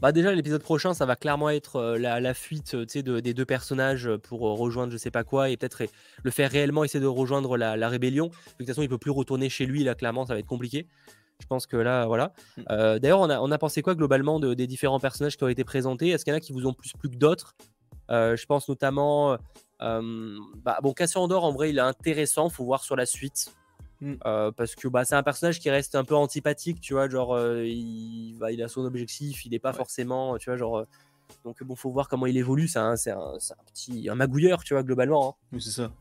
Bah déjà l'épisode prochain ça va clairement être euh, la, la fuite de, des deux personnages pour euh, rejoindre je sais pas quoi et peut-être le faire réellement essayer de rejoindre la, la rébellion. De toute façon il peut plus retourner chez lui là, clairement ça va être compliqué. Je pense que là voilà. Euh, D'ailleurs on a, on a pensé quoi globalement de, des différents personnages qui ont été présentés? Est-ce qu'il y en a qui vous ont plus plu que d'autres? euh, Je pense notamment euh, bah, bon Cassian Andor en vrai il est intéressant, faut voir sur la suite. Mm. Euh, parce que bah, c'est un personnage qui reste un peu antipathique, tu vois, genre euh, il, bah, il a son objectif, il n'est pas ouais. forcément, tu vois, genre euh, donc bon, faut voir comment il évolue, c'est un, c'est un, c'est un petit, un magouilleur, tu vois, globalement. Hein. Oui, c'est ça.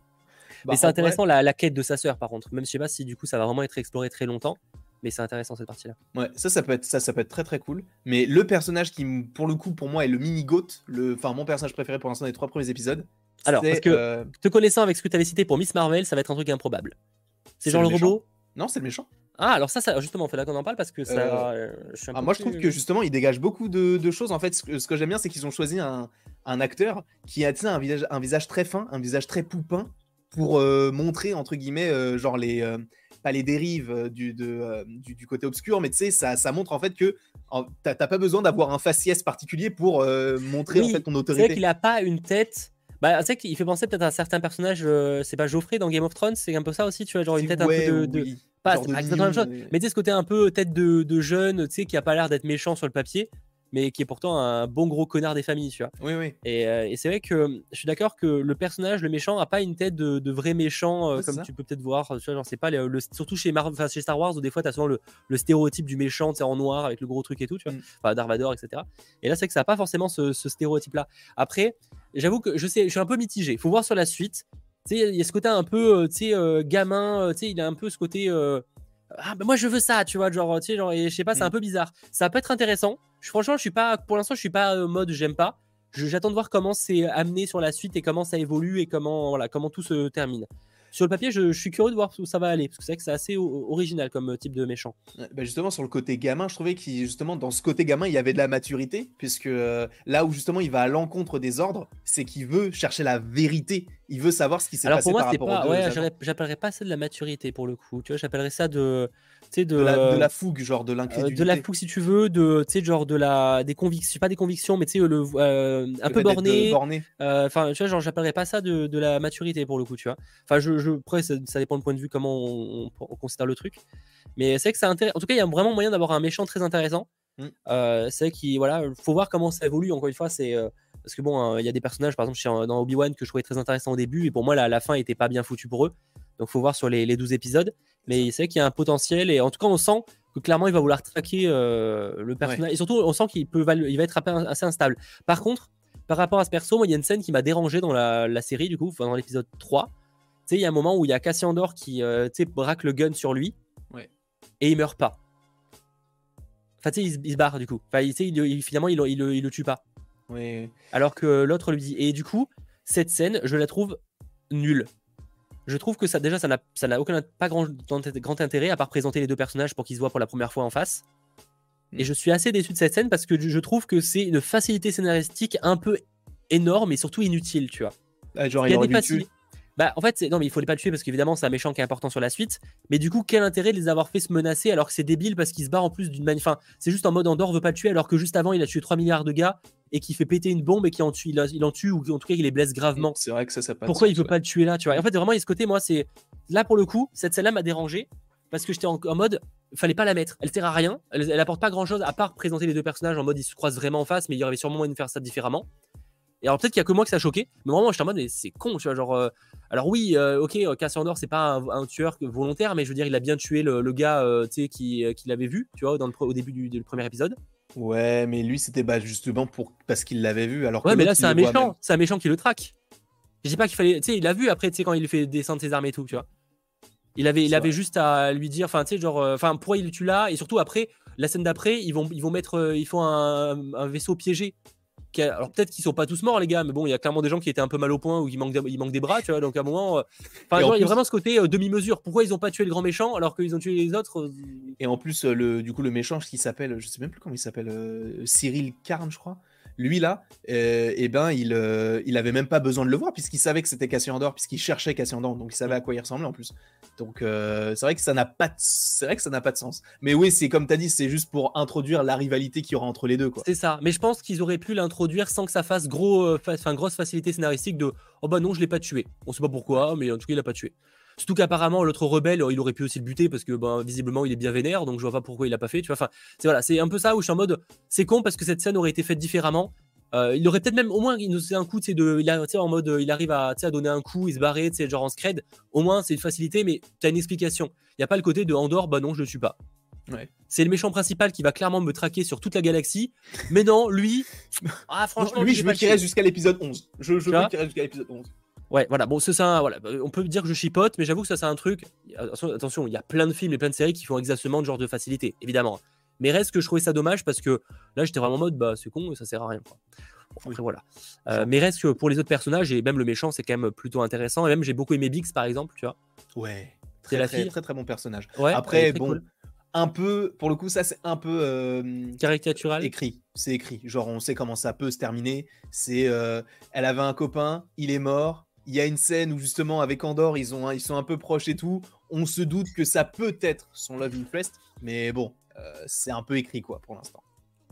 Mais bah, c'est intéressant ouais. la, la quête de sa sœur, par contre. Même je sais pas si du coup ça va vraiment être exploré très longtemps, mais c'est intéressant cette partie-là. Ouais, ça, ça peut être, ça, ça peut être très très cool. Mais le personnage qui, pour le coup, pour moi, est le mini goat, le, enfin mon personnage préféré pour l'instant des trois premiers épisodes. Alors, parce que euh... te connaissant avec ce que tu avais cité pour Miss Marvel, ça va être un truc improbable. C'est genre le, le robot? Non, c'est le méchant. Ah, alors ça, ça justement, il faudra qu'on en parle parce que ça. Euh... Je suis un ah, moi, plus... je trouve que justement, il dégage beaucoup de, de choses. En fait, ce que, ce que j'aime bien, c'est qu'ils ont choisi un, un acteur qui a un visage, un visage très fin, un visage très poupin pour euh, montrer, entre guillemets, euh, genre les. Euh, pas les dérives du, de, euh, du, du côté obscur, mais tu sais, ça, ça montre en fait que en, t'as, t'as pas besoin d'avoir un faciès particulier pour euh, montrer oui, en fait ton autorité. C'est vrai qu'il a pas une tête. Bah, c'est vrai qu'il fait penser peut-être à certains personnages, euh, c'est pas Geoffrey dans Game of Thrones, c'est un peu ça aussi, tu vois, genre une tête ouais, un peu de. de... Oui. Pas, de pas la même chose, mais tu sais, ce côté un peu tête de, de jeune, tu sais, qui a pas l'air d'être méchant sur le papier, mais qui est pourtant un bon gros connard des familles, tu vois. Oui, oui. Et, euh, et c'est vrai que je suis d'accord que le personnage, le méchant, a pas une tête de, de vrai méchant, euh, ouais, comme ça. Tu peux peut-être voir, tu vois, genre, c'est pas le, le, surtout chez, Mar- chez Star Wars, où des fois, t'as souvent le, le stéréotype du méchant, tu sais, en noir, avec le gros truc et tout, tu vois, mm. enfin, Darth Vader, et cetera. Et là, c'est vrai que ça a pas forcément ce, ce stéréotype-là. Après, j'avoue que je sais, je suis un peu mitigé. Faut voir sur la suite. Tu sais, il y a ce côté un peu, tu sais, euh, gamin. Tu sais, il a un peu ce côté. Euh, ah, bah moi je veux ça, tu vois, genre, tu sais, genre, et je sais pas, c'est un peu bizarre. Ça peut être intéressant. Je, franchement, je suis pas, pour l'instant, je suis pas euh, mode, j'aime pas. Je, j'attends de voir comment c'est amené sur la suite et comment ça évolue et comment, voilà, comment tout se termine. Sur le papier, je, je suis curieux de voir où ça va aller, parce que c'est vrai que c'est assez original comme type de méchant. Bah justement, sur le côté gamin, je trouvais que justement, dans ce côté gamin, il y avait de la maturité, puisque euh, là où justement il va à l'encontre des ordres, c'est qu'il veut chercher la vérité, il veut savoir ce qui s'est Alors passé pour moi, par c'est rapport pas, aux deux. Ouais, j'appellerais, j'appellerais pas ça de la maturité pour le coup, tu vois, j'appellerais ça de... De, de, la, euh, de la fougue, genre de l'incrédulité. De la fougue si tu veux, de, tu sais, genre de la... des convictions, pas des convictions, mais tu sais, le, euh, un le peu borné. borné. Enfin, euh, tu vois, genre, j'appellerais pas ça de, de la maturité pour le coup, tu vois. Enfin, je, je, après, ça, ça dépend du point de vue, comment on, on, on considère le truc. Mais c'est vrai que ça intéresse. En tout cas, il y a vraiment moyen d'avoir un méchant très intéressant. Mm. Euh, c'est vrai qu'il voilà, faut voir comment ça évolue, encore une fois, c'est... Euh, parce que bon, il euh, y a des personnages, par exemple, chez, dans Obi-Wan que je trouvais très intéressant au début, et pour moi, la, la fin était pas bien foutue pour eux. Donc, faut voir sur les, les douze épisodes. Mais c'est vrai qu'il y a un potentiel et en tout cas on sent que clairement il va vouloir traquer euh, le personnage ouais. et surtout on sent qu'il peut, il va être assez instable. Par contre, par rapport à ce perso, moi il y a une scène qui m'a dérangé dans la, la série du coup, enfin, dans l'épisode trois. Tu sais, il y a un moment où il y a Cassian Andor qui euh, braque le gun sur lui ouais. et il meurt pas. Enfin tu sais, il, il se barre du coup. Enfin, il, il, finalement il, il, il, il le tue pas. Ouais. Alors que l'autre lui dit. Et du coup, cette scène, je la trouve nulle. Je trouve que ça, déjà, ça n'a, ça n'a aucun, pas grand, grand intérêt à part présenter les deux personnages pour qu'ils se voient pour la première fois en face. Et je suis assez déçu de cette scène parce que je trouve que c'est une facilité scénaristique un peu énorme et surtout inutile, tu vois. Ah, genre, il y a des facilités. Bah, en fait, c'est... non, mais il fallait pas le tuer parce qu'évidemment, c'est un méchant qui est important sur la suite. Mais du coup, quel intérêt de les avoir fait se menacer alors que c'est débile parce qu'il se barre en plus d'une manif. Enfin, c'est juste en mode Andor veut pas le tuer alors que juste avant, il a tué trois milliards de gars et qui fait péter une bombe et qui en tue, il, a... il en tue ou en tout cas, il les blesse gravement. C'est vrai que ça, ça passe. Pourquoi il veut pas le tuer là, tu vois? Et en fait, vraiment, il y a ce côté, moi, c'est là pour le coup, cette scène-là m'a dérangé parce que j'étais en, en mode. Fallait pas la mettre, elle sert à rien, elle, elle apporte pas grand chose à part présenter les deux personnages en mode ils se croisent vraiment en face, mais il y aurait sûrement moyen de faire ça différemment. Et alors peut-être qu'il y a que moi que ça a choqué, mais vraiment j'étais en mode mais c'est con, tu vois, genre euh, alors oui, euh, ok, Cassian Andor c'est pas un, un tueur volontaire, mais je veux dire il a bien tué le, le gars euh, tu sais qui, euh, qui l'avait vu, tu vois, dans le, au début du, du premier épisode. Ouais, mais lui c'était bah, justement pour parce qu'il l'avait vu, alors que ouais, mais là c'est un méchant, c'est un méchant qui le traque. Je dis pas qu'il fallait, tu sais, il l'a vu après, tu sais quand il fait descendre ses armes et tout, tu vois. Il avait, il avait juste à lui dire, enfin tu sais genre, enfin euh, pourquoi il le tue là. Et surtout après, la scène d'après, ils vont, ils vont mettre, euh, ils font un, un vaisseau piégé. Qui a, alors peut-être qu'ils sont pas tous morts les gars, mais bon, il y a clairement des gens qui étaient un peu mal au point ou qui manquent, ils manquent des bras, tu vois. Donc à un moment, euh, genre, plus... il y a vraiment ce côté euh, demi-mesure. Pourquoi ils ont pas tué le grand méchant alors qu'ils ont tué les autres euh... Et en plus, euh, le, du coup, le méchant qui s'appelle, je sais même plus comment il s'appelle, euh, Cyril Karn, je crois. Lui là, euh, eh ben, il, euh, il avait même pas besoin de le voir puisqu'il savait que c'était Cassian Andor, puisqu'il cherchait Cassian Andor, donc il savait à quoi il ressemblait en plus. Donc euh, c'est vrai que ça n'a pas, de... c'est vrai que ça n'a pas de sens. Mais oui, c'est comme t'as dit, c'est juste pour introduire la rivalité qu'il y aura entre les deux, quoi. C'est ça. Mais je pense qu'ils auraient pu l'introduire sans que ça fasse gros, euh, fa... enfin grosse facilité scénaristique de oh bah non je l'ai pas tué. On sait pas pourquoi, mais en tout cas il l'a pas tué. Surtout qu'apparemment l'autre rebelle, il aurait pu aussi le buter parce que ben, visiblement il est bien vénère, donc je vois pas pourquoi il l'a pas fait. Tu vois, enfin, c'est voilà, c'est un peu ça où je suis en mode, c'est con parce que cette scène aurait été faite différemment. Euh, il aurait peut-être même au moins il nous faisait un coup, tu sais, de, il a, en mode, il arrive à, à donner un coup, il se barrait, tu sais, genre en scred. Au moins c'est une facilité, mais t'as une explication. Il y a pas le côté de Andor, bah non je le tue pas. Ouais. C'est le méchant principal qui va clairement me traquer sur toute la galaxie, mais non lui, ah franchement non, lui je me tirais jusqu'à l'épisode onze. Je, je me tirais jusqu'à l'épisode onze. Ouais, voilà, bon, c'est ça, voilà. On peut dire que je chipote, mais j'avoue que ça, c'est un truc. Attention, il y a plein de films et plein de séries qui font exactement ce genre de facilité, évidemment. Mais reste que je trouvais ça dommage parce que là, j'étais vraiment en mode, bah, c'est con, ça sert à rien, quoi. Bon, après, voilà. Euh, mais reste que pour les autres personnages, et même le méchant, c'est quand même plutôt intéressant. Et même, j'ai beaucoup aimé Bix, par exemple, tu vois. Ouais, très, la très, très, très bon personnage. Ouais, après, bon. Cool. Un peu, pour le coup, ça c'est un peu euh, caricatural. Écrit, c'est écrit. Genre, on sait comment ça peut se terminer. C'est, euh, elle avait un copain, il est mort. Il y a une scène où justement avec Andor, ils ont, ils sont un peu proches et tout. On se doute que ça peut être son love interest, mais bon, euh, c'est un peu écrit quoi pour l'instant.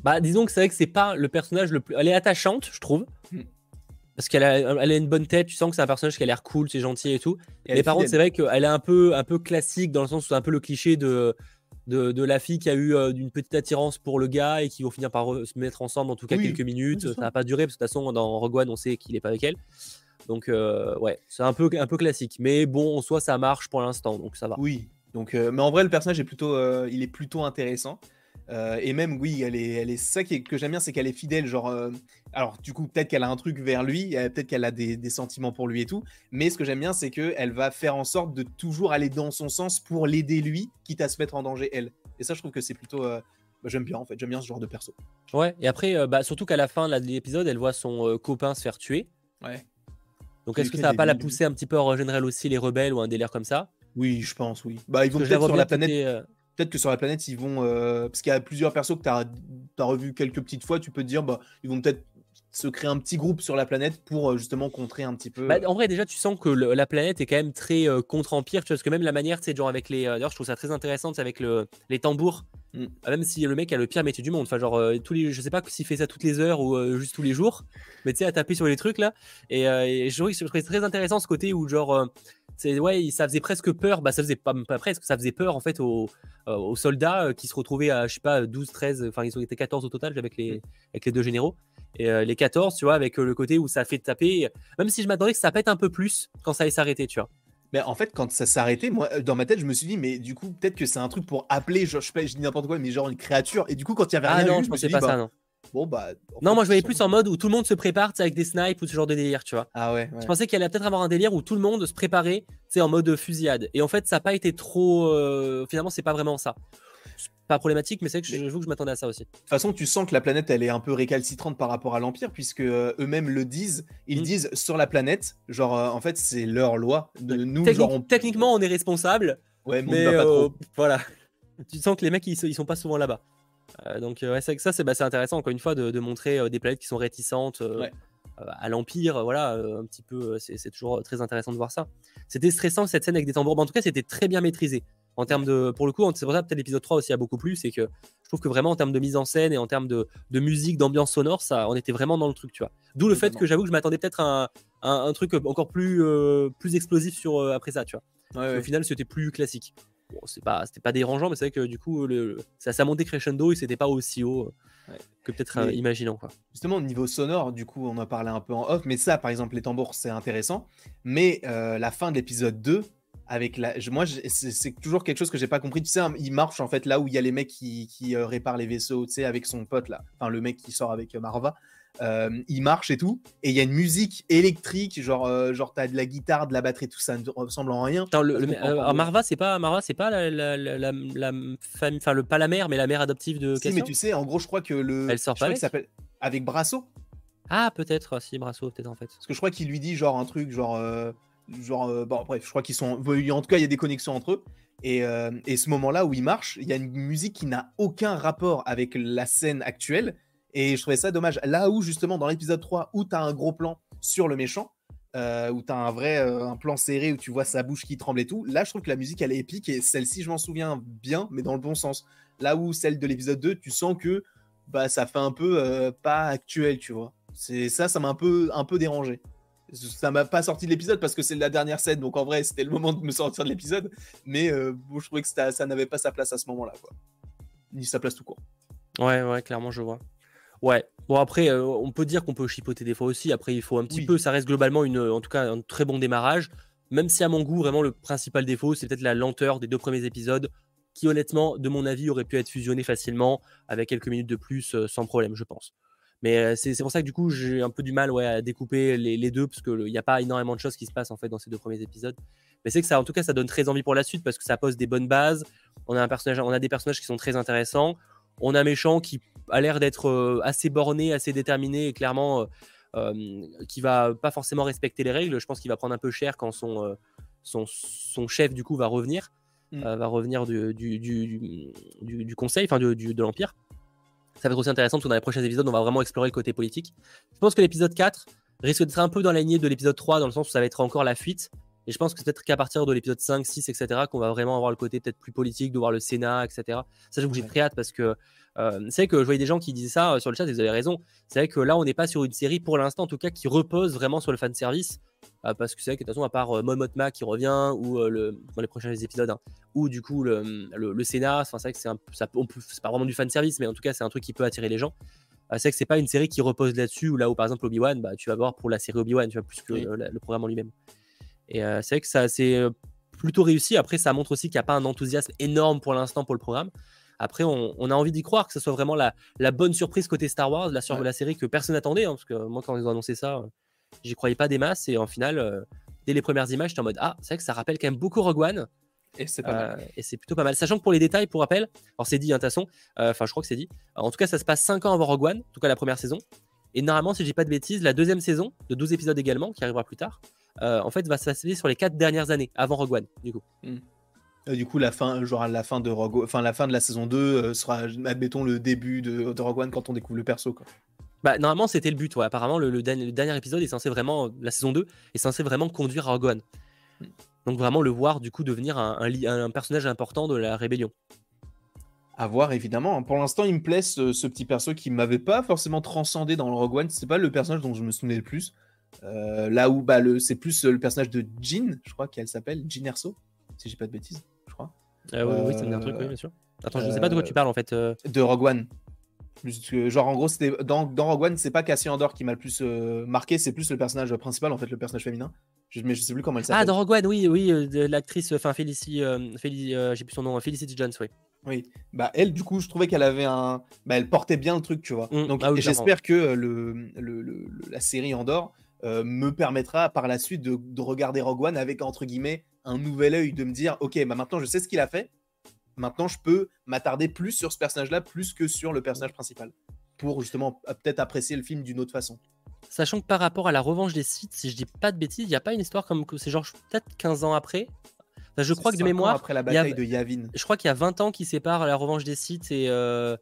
Bah, disons que c'est vrai que c'est pas le personnage le plus. Elle est attachante, je trouve, hmm. parce qu'elle a, elle a une bonne tête. Tu sens que c'est un personnage qui a l'air cool, c'est gentil et tout. Et mais par contre, c'est vrai qu'elle est un peu, un peu classique dans le sens où c'est un peu le cliché de. De, de la fille qui a eu euh, une petite attirance pour le gars et qui vont finir par re- se mettre ensemble en tout cas oui, quelques minutes. Ça n'a pas duré parce que de toute façon dans Rogue One on sait qu'il n'est pas avec elle. Donc euh, ouais, c'est un peu, un peu classique. Mais bon, en soi ça marche pour l'instant donc ça va. Oui, donc, euh, mais en vrai le personnage est plutôt, euh, il est plutôt intéressant. Euh, et même oui, elle est, elle est ça qui est, que j'aime bien c'est qu'elle est fidèle. Genre, euh, alors du coup peut-être qu'elle a un truc vers lui, euh, peut-être qu'elle a des, des sentiments pour lui et tout. Mais ce que j'aime bien c'est qu'elle va faire en sorte de toujours aller dans son sens pour l'aider lui, quitte à se mettre en danger elle. Et ça je trouve que c'est plutôt, euh, bah, j'aime bien en fait, j'aime bien ce genre de perso. Ouais. Et après, euh, bah, surtout qu'à la fin là, de l'épisode, elle voit son euh, copain se faire tuer. Ouais. Donc est-ce que ça va pas la pousser un petit peu à rejoindre elle aussi les rebelles ou un délire comme ça? Oui, je pense oui. Bah ils vont peut-être sur la planète. Peut-être que sur la planète, ils vont. Euh, parce qu'il y a plusieurs persos que tu as revu quelques petites fois, tu peux te dire, bah, ils vont peut-être se créer un petit groupe sur la planète pour euh, justement contrer un petit peu. Bah, en vrai, déjà, tu sens que le, la planète est quand même très euh, contre-empire, tu vois, parce que même la manière, tu sais, genre avec les. Euh, d'ailleurs, je trouve ça très intéressant, c'est avec le, les tambours. Mm. Même si le mec a le pire métier du monde. Enfin, genre, euh, tous les, je sais pas s'il fait ça toutes les heures ou euh, juste tous les jours, mais tu sais, à taper sur les trucs là. Et, euh, et je trouve que c'est très intéressant ce côté où, genre. Euh, C'est, ouais, ça faisait presque peur, bah ça faisait pas, pas presque, ça faisait peur en fait aux, aux soldats qui se retrouvaient à je sais pas douze, treize, enfin ils étaient quatorze au total avec les, avec les deux généraux, et euh, les quatorze tu vois avec le côté où ça fait taper, même si je m'attendais que ça pète un peu plus quand ça allait s'arrêter tu vois. Mais en fait quand ça s'arrêtait, moi dans ma tête je me suis dit mais du coup peut-être que c'est un truc pour appeler, genre, je sais pas je dis n'importe quoi mais genre une créature, et du coup quand il y avait rien ah non, eu, je pensais pas dit, ça bah, non. Bon bah, non, fait, moi je voyais plus en mode où tout le monde se prépare avec des snipes ou ce genre de délire, tu vois. Ah ouais, ouais. Je pensais qu'il allait peut-être avoir un délire où tout le monde se préparait en mode fusillade. Et en fait, ça n'a pas été trop. Euh... Finalement, c'est pas vraiment ça. C'est pas problématique, mais c'est que je, je, je m'attendais à ça aussi. De toute façon, tu sens que la planète elle est un peu récalcitrante par rapport à l'Empire, puisque euh, eux-mêmes le disent. Ils mmh. disent sur la planète, genre euh, en fait, c'est leur loi. De, nous, Technique, genre, on... Techniquement, on est responsable. Ouais, mais, mais on ne va pas euh, trop. Voilà. Tu sens que les mecs ils, ils sont pas souvent là-bas. Euh, donc euh, ouais, ça, ça c'est, bah, c'est intéressant encore une fois de, de montrer euh, des planètes qui sont réticentes euh, ouais. à l'Empire, voilà, un petit peu, c'est, c'est toujours très intéressant de voir ça. C'était stressant cette scène avec des tambours, mais en tout cas c'était très bien maîtrisé. En termes de, pour le coup, c'est pour ça que peut-être l'épisode trois aussi a beaucoup plu, c'est que je trouve que vraiment en termes de mise en scène et en termes de, de musique, d'ambiance sonore, ça, on était vraiment dans le truc, tu vois. D'où le Exactement. fait que j'avoue que je m'attendais peut-être à un, un, un truc encore plus, euh, plus explosif sur, euh, après ça, tu vois. Ouais, ouais. Au final, c'était plus classique. Bon, c'est pas, c'était pas dérangeant, mais c'est vrai que du coup, le, ça, ça montait crescendo et c'était pas aussi haut ouais. que peut-être mais, imaginant, quoi. Justement, au niveau sonore, du coup, on en parlait un peu en off, mais ça, par exemple, les tambours, c'est intéressant. Mais euh, la fin de l'épisode deux, avec la, moi, c'est, c'est toujours quelque chose que j'ai pas compris. Tu sais, il marche en fait là où il y a les mecs qui, qui euh, réparent les vaisseaux, tu sais, avec son pote là, enfin le mec qui sort avec Marva. Euh, il marche et tout, et il y a une musique électrique, genre, euh, genre t'as de la guitare, de la batterie, tout ça ne ressemble en rien. Attends, le, le, alors Marva, c'est pas Marva, c'est pas la, la, la, la, la femme, enfin le pas la mère, mais la mère adoptive de. Si, Cassian. Mais tu sais, en gros, je crois que le. Elle sort pas. Avec. S'appelle avec Brasso. Ah, peut-être, si Brasso, peut-être en fait. Parce que je crois qu'il lui dit genre un truc, genre, euh, genre, euh, bon bref, je crois qu'ils sont, en tout cas, il y a des connexions entre eux. Et, euh, et ce moment-là où il marche, il y a une musique qui n'a aucun rapport avec la scène actuelle. Et je trouvais ça dommage. Là où, justement, dans l'épisode trois, où t'as un gros plan sur le méchant, euh, où t'as un vrai euh, un plan serré, où tu vois sa bouche qui tremble et tout, là, je trouve que la musique, elle est épique. Et celle-ci, je m'en souviens bien, mais dans le bon sens. Là où celle de l'épisode deux, tu sens que bah, ça fait un peu euh, pas actuel, tu vois. C'est, ça, ça m'a un peu, un peu dérangé. Ça m'a pas sorti de l'épisode parce que c'est la dernière scène. Donc, en vrai, c'était le moment de me sortir de l'épisode. Mais euh, bon, je trouvais que ça n'avait pas sa place à ce moment-là, quoi. Ni sa place tout court. Ouais, ouais, clairement, je vois. Ouais, bon après, euh, on peut dire qu'on peut chipoter des fois aussi. Après, il faut un petit oui. peu, ça reste globalement, une, en tout cas, un très bon démarrage. Même si, à mon goût, vraiment, le principal défaut, c'est peut-être la lenteur des deux premiers épisodes qui, honnêtement, de mon avis, aurait pu être fusionné facilement avec quelques minutes de plus euh, sans problème, je pense. Mais euh, c'est, c'est pour ça que, du coup, j'ai un peu du mal ouais, à découper les, les deux parce qu'il n'y a pas énormément de choses qui se passent, en fait, dans ces deux premiers épisodes. Mais c'est que ça, en tout cas, ça donne très envie pour la suite parce que ça pose des bonnes bases. On a, un personnage, on a des personnages qui sont très intéressants. On a un méchant qui a l'air d'être assez borné, assez déterminé et clairement euh, qui va pas forcément respecter les règles. Je pense qu'il va prendre un peu cher quand son, euh, son, son chef du coup va revenir, mmh. euh, va revenir du, du, du, du, du conseil, enfin du, du, de l'Empire. Ça va être aussi intéressant parce que dans les prochains épisodes, on va vraiment explorer le côté politique. Je pense que l'épisode quatre risque d'être un peu dans la lignée de l'épisode trois dans le sens où ça va être encore la fuite. Et je pense que c'est peut-être qu'à partir de l'épisode cinq, six, et cetera, qu'on va vraiment avoir le côté peut-être plus politique, de voir le Sénat, et cetera. Ça, j'ai très hâte parce que euh, c'est vrai que je voyais des gens qui disaient ça euh, sur le chat et vous avez raison. C'est vrai que là, on n'est pas sur une série, pour l'instant en tout cas, qui repose vraiment sur le fanservice. Euh, parce que c'est vrai que de toute façon, à part euh, Mon Mothma qui revient, ou euh, le, dans les prochains épisodes, hein, ou du coup le, le, le Sénat, c'est vrai que c'est, un, ça, on peut, c'est pas vraiment du fanservice, mais en tout cas, c'est un truc qui peut attirer les gens. Euh, c'est vrai que c'est pas une série qui repose là-dessus, ou là où par exemple Obi-Wan, bah, tu vas voir pour la série Obi-Wan, tu vois, plus que oui. le, le programme en lui-même. Et euh, c'est vrai que ça c'est plutôt réussi. Après, ça montre aussi qu'il n'y a pas un enthousiasme énorme pour l'instant pour le programme. Après, on, on a envie d'y croire que ce soit vraiment la, la bonne surprise côté Star Wars, la, sur- ouais. la série que personne n'attendait. Hein, parce que moi, quand ils ont annoncé ça, j'y croyais pas des masses. Et en final, euh, dès les premières images, j'étais en mode ah, c'est vrai que ça rappelle quand même beaucoup Rogue One. Et c'est pas mal. Euh, et c'est plutôt pas mal. Sachant que pour les détails, pour rappel, alors c'est dit, hein, de toute façon, enfin, euh, je crois que c'est dit. Alors, en tout cas, ça se passe cinq ans avant Rogue One, en tout cas la première saison. Et normalement, si je dis pas de bêtises, la deuxième saison, de douze épisodes également, qui arrivera plus tard. Euh, en fait, va se passer sur les quatre dernières années avant Rogue One, du coup. Mmh. Euh, du coup, la fin, genre la fin de Rogue, enfin la fin de la saison deux euh, sera, admettons, le début de, de Rogue One quand on découvre le perso, quoi. Bah normalement, c'était le but. Ouais. Apparemment, le, le, le dernier épisode est censé vraiment, la saison deux est censée vraiment conduire à Rogue One. Mmh. Donc vraiment le voir du coup devenir un, un, un personnage important de la rébellion. À voir, évidemment. Pour l'instant, il me plaît ce, ce petit perso qui m'avait pas forcément transcendé dans le Rogue One. C'est pas le personnage dont je me souvenais le plus. Euh, là où bah, le, c'est plus euh, le personnage de Jinn, je crois qu'elle s'appelle Jinn Erso, si j'ai pas de bêtises, je crois. Euh, oui, euh, oui, ça me dit un truc, oui, bien sûr. Attends, je ne euh, sais pas de quoi tu parles en fait. Euh... De Rogue One. Genre en gros, c'était dans, dans Rogue One, c'est pas Cassian Andor qui m'a le plus euh, marqué, c'est plus le personnage principal en fait, le personnage féminin. Je, mais je sais plus comment elle s'appelle. Ah, dans Rogue One, oui, oui, euh, de l'actrice, enfin Felicity, euh, Felici, euh, j'ai plus son nom, euh, Felicity Jones, oui. Oui, bah elle du coup je trouvais qu'elle avait un, bah elle portait bien le truc, tu vois. Mmh, Donc ah oui, j'espère que le, le, le, la série Andor euh, me permettra par la suite de, de regarder Rogue One avec entre guillemets un nouvel œil, de me dire ok, bah maintenant je sais ce qu'il a fait, maintenant je peux m'attarder plus sur ce personnage-là plus que sur le personnage principal pour justement peut-être apprécier le film d'une autre façon. Sachant que par rapport à la revanche des Sith, si je dis pas de bêtises, il y a pas une histoire comme que c'est genre peut-être quinze ans après. Enfin, je crois que de mémoire, après la bataille y a, de Yavin. Je crois qu'il y a vingt ans qui séparent La Revanche des Sith et, euh,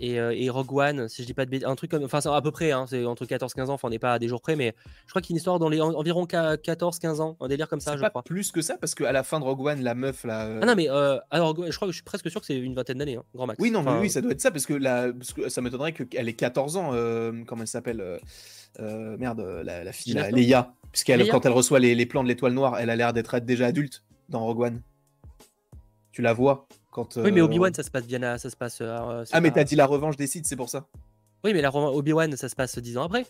et, euh, et Rogue One, si je dis pas de bêtises, un truc comme, enfin à peu près, hein, c'est entre quatorze quinze ans, enfin on n'est pas à des jours près, mais je crois qu'il y a une histoire dans les en, environ quatorze quinze ans, un délire comme ça, je pas crois. Plus que ça, parce qu'à la fin de Rogue One, la meuf là. Euh... Ah non mais euh, alors je crois que je suis presque sûr que c'est une vingtaine d'années, hein, grand max. Oui non enfin, mais oui ça doit être ça parce que, la, parce que ça m'étonnerait qu'elle ait quatorze ans, euh, comment elle s'appelle euh, euh, merde la, la fille là, Leia, puisqu'elle quand elle reçoit les, les plans de l'Étoile Noire, elle a l'air d'être déjà adulte. Dans Rogue One, tu la vois quand. Euh... Oui, mais Obi-Wan, ça se passe Diana, ça se passe. Euh, ah, mais pas... t'as dit La Revanche des Sith, c'est pour ça. Oui, mais la re... Obi-Wan, ça se passe dix ans après.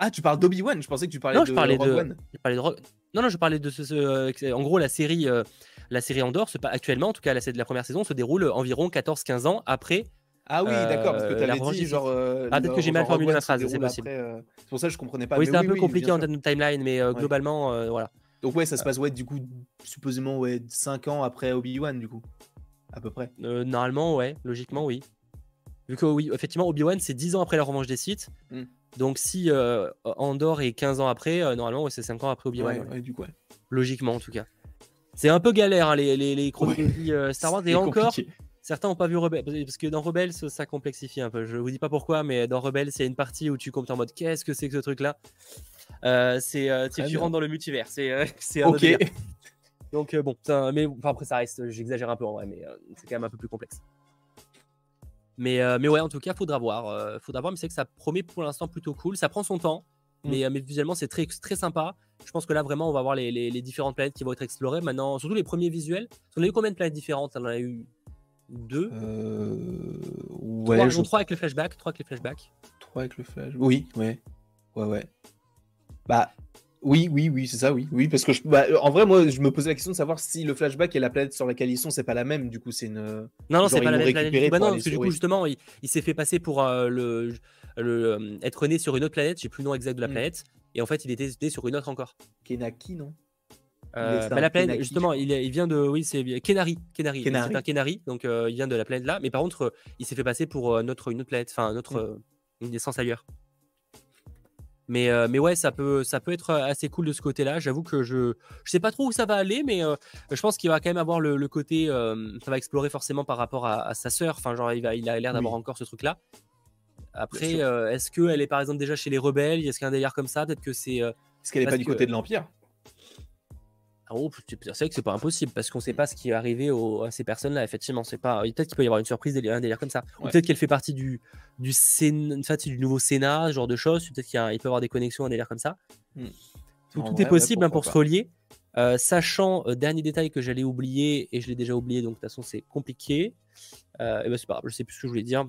Ah, tu parles d'Obi-Wan. Je pensais que tu parlais non, de je parlais Rogue de... One. Je parlais de Rogue... Non, non, je parlais de ce. ce... En gros, la série, euh... la série Andor, se... actuellement, en tout cas, la, la première saison se déroule environ quatorze quinze ans après. Ah oui, d'accord, parce que tu avais dit genre... Euh, ah, peut-être que j'ai mal formulé ma phrase, c'est possible. Euh... C'est pour ça que je comprenais pas. Oui, c'était oui, un peu oui, compliqué en termes de timeline, mais euh, ouais. globalement, euh, voilà. Donc ouais, ça se passe, ouais, du coup, supposément, ouais, cinq ans après Obi-Wan, du coup, à peu près. Euh, normalement, ouais, logiquement, oui. Vu que, oui, effectivement, Obi-Wan, c'est dix ans après La Revanche des Sith. Mm. Donc si euh, Andor est quinze ans après, euh, normalement, ouais, c'est cinq ans après Obi-Wan. Ouais, ouais. Ouais, du coup, ouais. Logiquement, en tout cas. C'est un peu galère, hein, les, les, les chronologies ouais. Star Wars, et encore... Compliqué. Certains n'ont pas vu Rebels, parce que dans Rebels, ça complexifie un peu. Je vous dis pas pourquoi, mais dans Rebels, il y a une partie où tu comptes en mode qu'est-ce que c'est que ce truc-là. Euh, c'est euh, tu bien. rentres dans le multivers. C'est euh, un ok. Autre Donc euh, bon, un, mais enfin, après ça reste, j'exagère un peu en vrai, mais euh, c'est quand même un peu plus complexe. Mais euh, mais ouais, en tout cas, faudra voir. Euh, faudra voir, mais c'est que ça promet pour l'instant plutôt cool. Ça prend son temps, mm. mais, euh, mais visuellement c'est très très sympa. Je pense que là vraiment, on va voir les, les, les différentes planètes qui vont être explorées maintenant, surtout les premiers visuels. On a eu combien de planètes différentes? On en a eu deux, euh... ouais, trois, je... trois avec le flashback, trois avec le flashback, trois avec le flashback. Oui, ouais, ouais, ouais. Bah, oui, oui, oui, c'est ça, oui, oui, parce que je... bah, en vrai, moi, je me posais la question de savoir si le flashback et la planète sur laquelle ils sont, c'est pas la même. Du coup, c'est une. Non, non, c'est pas la même planète. Bah non, parce que du coup, justement, il, il s'est fait passer pour euh, le, le euh, être né sur une autre planète. J'ai plus le nom exact de la planète. Mm. Et en fait, il était né sur une autre encore. Kenaki, non? Euh, bah, la planète Kenaki. Justement il, il vient de oui c'est Kenari Kenari, Kenari. C'est un Kenari, donc euh, il vient de la planète là, mais par contre euh, il s'est fait passer pour euh, notre une autre planète, enfin notre mm. euh, une essence ailleurs, mais euh, mais ouais, ça peut ça peut être assez cool de ce côté là. J'avoue que je je sais pas trop où ça va aller, mais euh, je pense qu'il va quand même avoir le, le côté euh, ça va explorer forcément par rapport à, à sa sœur, enfin genre il, va, il a l'air d'avoir oui. encore ce truc là. Après euh, est-ce que elle est par exemple déjà chez les rebelles, est-ce qu'il y a un délire comme ça, peut-être que c'est euh, est-ce qu'elle est pas du que... côté de l'Empire? Oh, c'est vrai que c'est pas impossible parce qu'on sait pas ce qui est arrivé aux, à ces personnes-là. Effectivement, c'est pas. Peut-être qu'il peut y avoir une surprise, un délire comme ça. Ou ouais. peut-être qu'elle fait partie du du, Sénat, enfin, du nouveau Sénat, ce genre de choses. Peut-être qu'il peut y avoir des connexions, un délire comme ça. Hmm. Tout, tout vrai, est possible ouais, hein, pour pas. se relier. Euh, sachant euh, dernier détail que j'allais oublier et je l'ai déjà oublié, donc de toute façon c'est compliqué. Euh, et ben c'est pas grave, je sais plus ce que je voulais dire.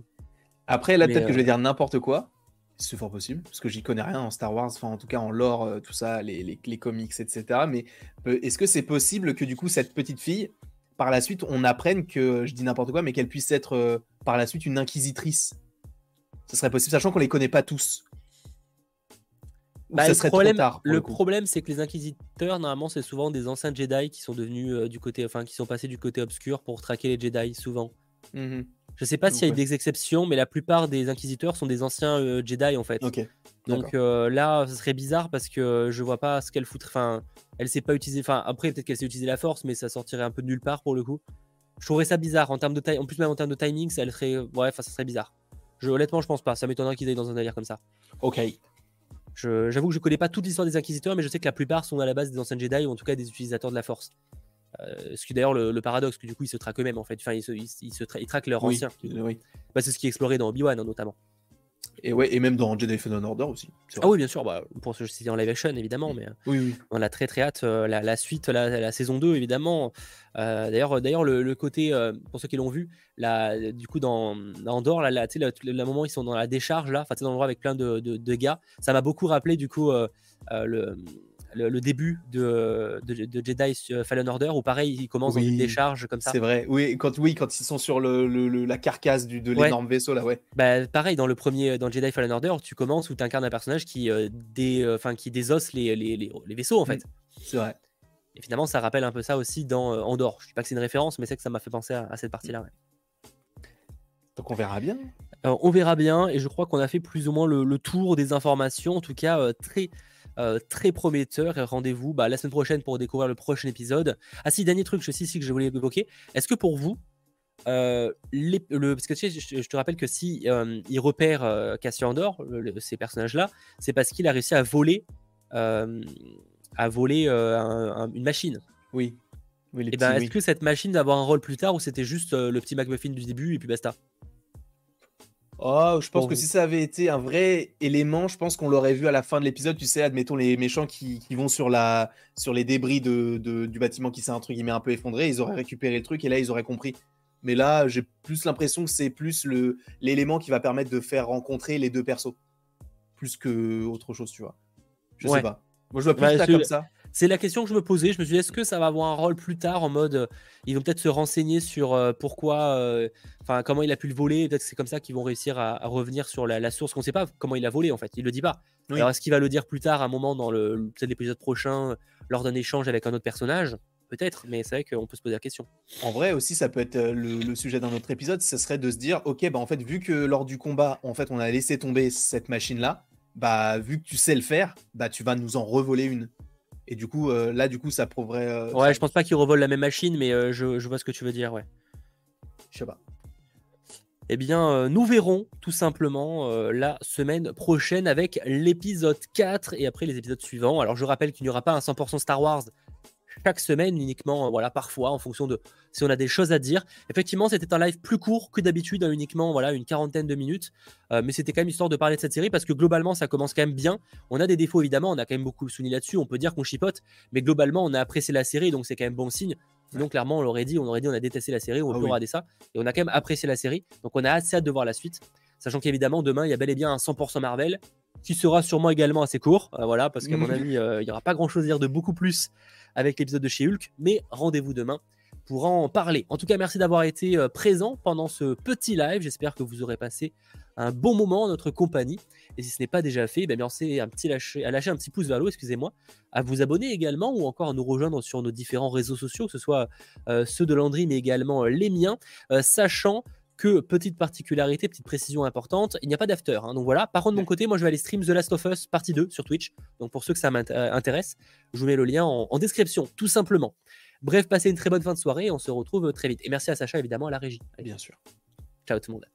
Après, là peut-être euh... que je vais dire n'importe quoi. C'est fort possible, parce que j'y connais rien en Star Wars, enfin en tout cas en lore, euh, tout ça, les, les, les comics, et cetera. Mais euh, est-ce que c'est possible que du coup cette petite fille, par la suite, on apprenne que, je dis n'importe quoi, mais qu'elle puisse être euh, par la suite une inquisitrice? Ça serait possible, sachant qu'on les connaît pas tous. Ou bah, ça serait problème, trop tard. Le, le problème, c'est que les inquisiteurs, normalement, c'est souvent des anciens Jedi qui sont devenus euh, du côté, enfin qui sont passés du côté obscur pour traquer les Jedi, souvent. Mm-hmm. Je sais pas s'il y a ouais. des exceptions, mais la plupart des inquisiteurs sont des anciens euh, Jedi en fait. Okay. Donc euh, là, ce serait bizarre parce que je vois pas ce qu'elle foutrait. Enfin, elle sait pas utiliser. Enfin, après peut-être qu'elle sait utiliser la Force, mais ça sortirait un peu de nulle part pour le coup. Je trouverais ça bizarre en termes de taille. En plus même en termes de timing, ça, elle serait. Ouais, enfin, ça serait bizarre. Je, honnêtement, je pense pas. Ça m'étonnerait qu'ils aillent dans un délire comme ça. Ok. J'avoue que je connais pas toute l'histoire des inquisiteurs, mais je sais que la plupart sont à la base des anciens Jedi ou en tout cas des utilisateurs de la Force. Euh, ce qui d'ailleurs le, le paradoxe, que du coup ils se traquent eux-mêmes en fait, enfin ils, se, ils, ils, se tra ils traquent leurs oui, anciens. Oui. Bah, c'est ce qui est exploré dans Obi-Wan hein, notamment. Et ouais, et même dans Jedi Fallen Order aussi. Ah oui, bien sûr, bah, pour ce c'est en live action évidemment, mais oui, oui. on a très très hâte euh, la, la suite, la, la saison deux évidemment. Euh, d'ailleurs, d'ailleurs le, le côté euh, pour ceux qui l'ont vu, la, du coup dans, dans Andor, là, là, tu sais, le moment où ils sont dans la décharge là, enfin dans l'endroit avec plein de, de, de gars, ça m'a beaucoup rappelé du coup euh, euh, le Le, le début de, de, de Jedi Fallen Order où pareil ils commencent oui, dans une décharge comme ça. C'est vrai, oui quand, oui quand ils sont sur le, le, le, la carcasse du, de l'énorme ouais. vaisseau là ouais. Bah, pareil dans le premier, dans Jedi Fallen Order tu commences où tu incarnes un personnage qui, euh, dé, euh, qui désosse les, les, les, les vaisseaux en fait. C'est vrai. Et finalement ça rappelle un peu ça aussi dans euh, Andor. Je ne dis pas que c'est une référence mais c'est que ça m'a fait penser à, à cette partie là. Ouais. Donc on verra bien. Alors, on verra bien et je crois qu'on a fait plus ou moins le, le tour des informations en tout cas euh, très... euh, très prometteur. Rendez-vous bah, la semaine prochaine pour découvrir le prochain épisode. Ah si, dernier truc, je sais si que je voulais évoquer. Est-ce que pour vous, euh, les, le, parce que tu sais, je, je te rappelle que si euh, il repère euh, Cassian Andor, le, le, ces personnages-là, c'est parce qu'il a réussi à voler, euh, à voler euh, un, un, une machine. Oui. Oui, et ben, petits, est-ce oui. que cette machine va avoir un rôle plus tard ou c'était juste euh, le petit McMuffin du début et puis basta? Oh, je pense bon, que oui. si ça avait été un vrai élément, je pense qu'on l'aurait vu à la fin de l'épisode. Tu sais, admettons les méchants qui, qui vont sur, la, sur les débris de, de, du bâtiment qui s'est un truc, il m'est un peu effondré, ils auraient récupéré le truc et là ils auraient compris. Mais là, j'ai plus l'impression que c'est plus le, l'élément qui va permettre de faire rencontrer les deux persos, plus que autre chose, tu vois. Je ouais. sais pas. Moi, je vois plus ouais, ça je... comme ça. C'est la question que je me posais. Je me suis dit, est-ce que ça va avoir un rôle plus tard en mode, euh, ils vont peut-être se renseigner sur euh, pourquoi, enfin, euh, comment il a pu le voler. Et peut-être que c'est comme ça qu'ils vont réussir à, à revenir sur la, la source qu'on ne sait pas comment il a volé en fait. Il le dit pas. Oui. Alors est-ce qu'il va le dire plus tard, à un moment dans le, peut-être l'épisode prochain, lors d'un échange avec un autre personnage, peut-être. Mais c'est vrai qu'on peut se poser la question. En vrai aussi, ça peut être le, le sujet d'un autre épisode. Ce serait de se dire, ok, bah en fait, vu que lors du combat, en fait, on a laissé tomber cette machine là, bah vu que tu sais le faire, bah tu vas nous en revoler une. Et du coup, euh, là, du coup, ça prouverait. Euh, ouais, ça... je pense pas qu'ils revolent la même machine, mais euh, je, je vois ce que tu veux dire, ouais. Je sais pas. Eh bien, euh, nous verrons tout simplement euh, la semaine prochaine avec l'épisode quatre et après les épisodes suivants. Alors, je rappelle qu'il n'y aura pas un cent pour cent Star Wars chaque semaine, uniquement, euh, voilà, parfois, en fonction de si on a des choses à dire. Effectivement, c'était un live plus court que d'habitude, hein, uniquement, voilà, une quarantaine de minutes. Euh, mais c'était quand même histoire de parler de cette série parce que globalement, ça commence quand même bien. On a des défauts, évidemment, on a quand même beaucoup souligné là-dessus. On peut dire qu'on chipote, mais globalement, on a apprécié la série, donc c'est quand même bon signe. Sinon, clairement, on l'aurait dit, on aurait dit, on a détesté la série, on ah, peut oui. regarder ça. Et on a quand même apprécié la série, donc on a assez hâte de voir la suite. Sachant qu'évidemment, demain, il y a bel et bien un cent pour cent Marvel qui sera sûrement également assez court. Euh, voilà, parce qu'à mmh. mon avis, euh, il n'y aura pas grand-chose à dire de beaucoup plus avec l'épisode de chez Hulk, mais rendez-vous demain pour en parler. En tout cas, merci d'avoir été présent pendant ce petit live. J'espère que vous aurez passé un bon moment en notre compagnie. Et si ce n'est pas déjà fait, ben pensez à lâcher, à lâcher un petit pouce vers le haut, excusez-moi, à vous abonner également ou encore à nous rejoindre sur nos différents réseaux sociaux, que ce soit euh, ceux de Landry, mais également les miens, euh, sachant que, petite particularité, petite précision importante, il n'y a pas d'after. Hein, donc voilà. Par contre, de mon côté, moi, je vais aller stream The Last of Us partie deux sur Twitch. Donc pour ceux que ça m'intéresse, je vous mets le lien en, en description, tout simplement. Bref, passez une très bonne fin de soirée. On se retrouve très vite. Et merci à Sacha, évidemment, à la régie. Allez. Bien sûr. Ciao tout le monde.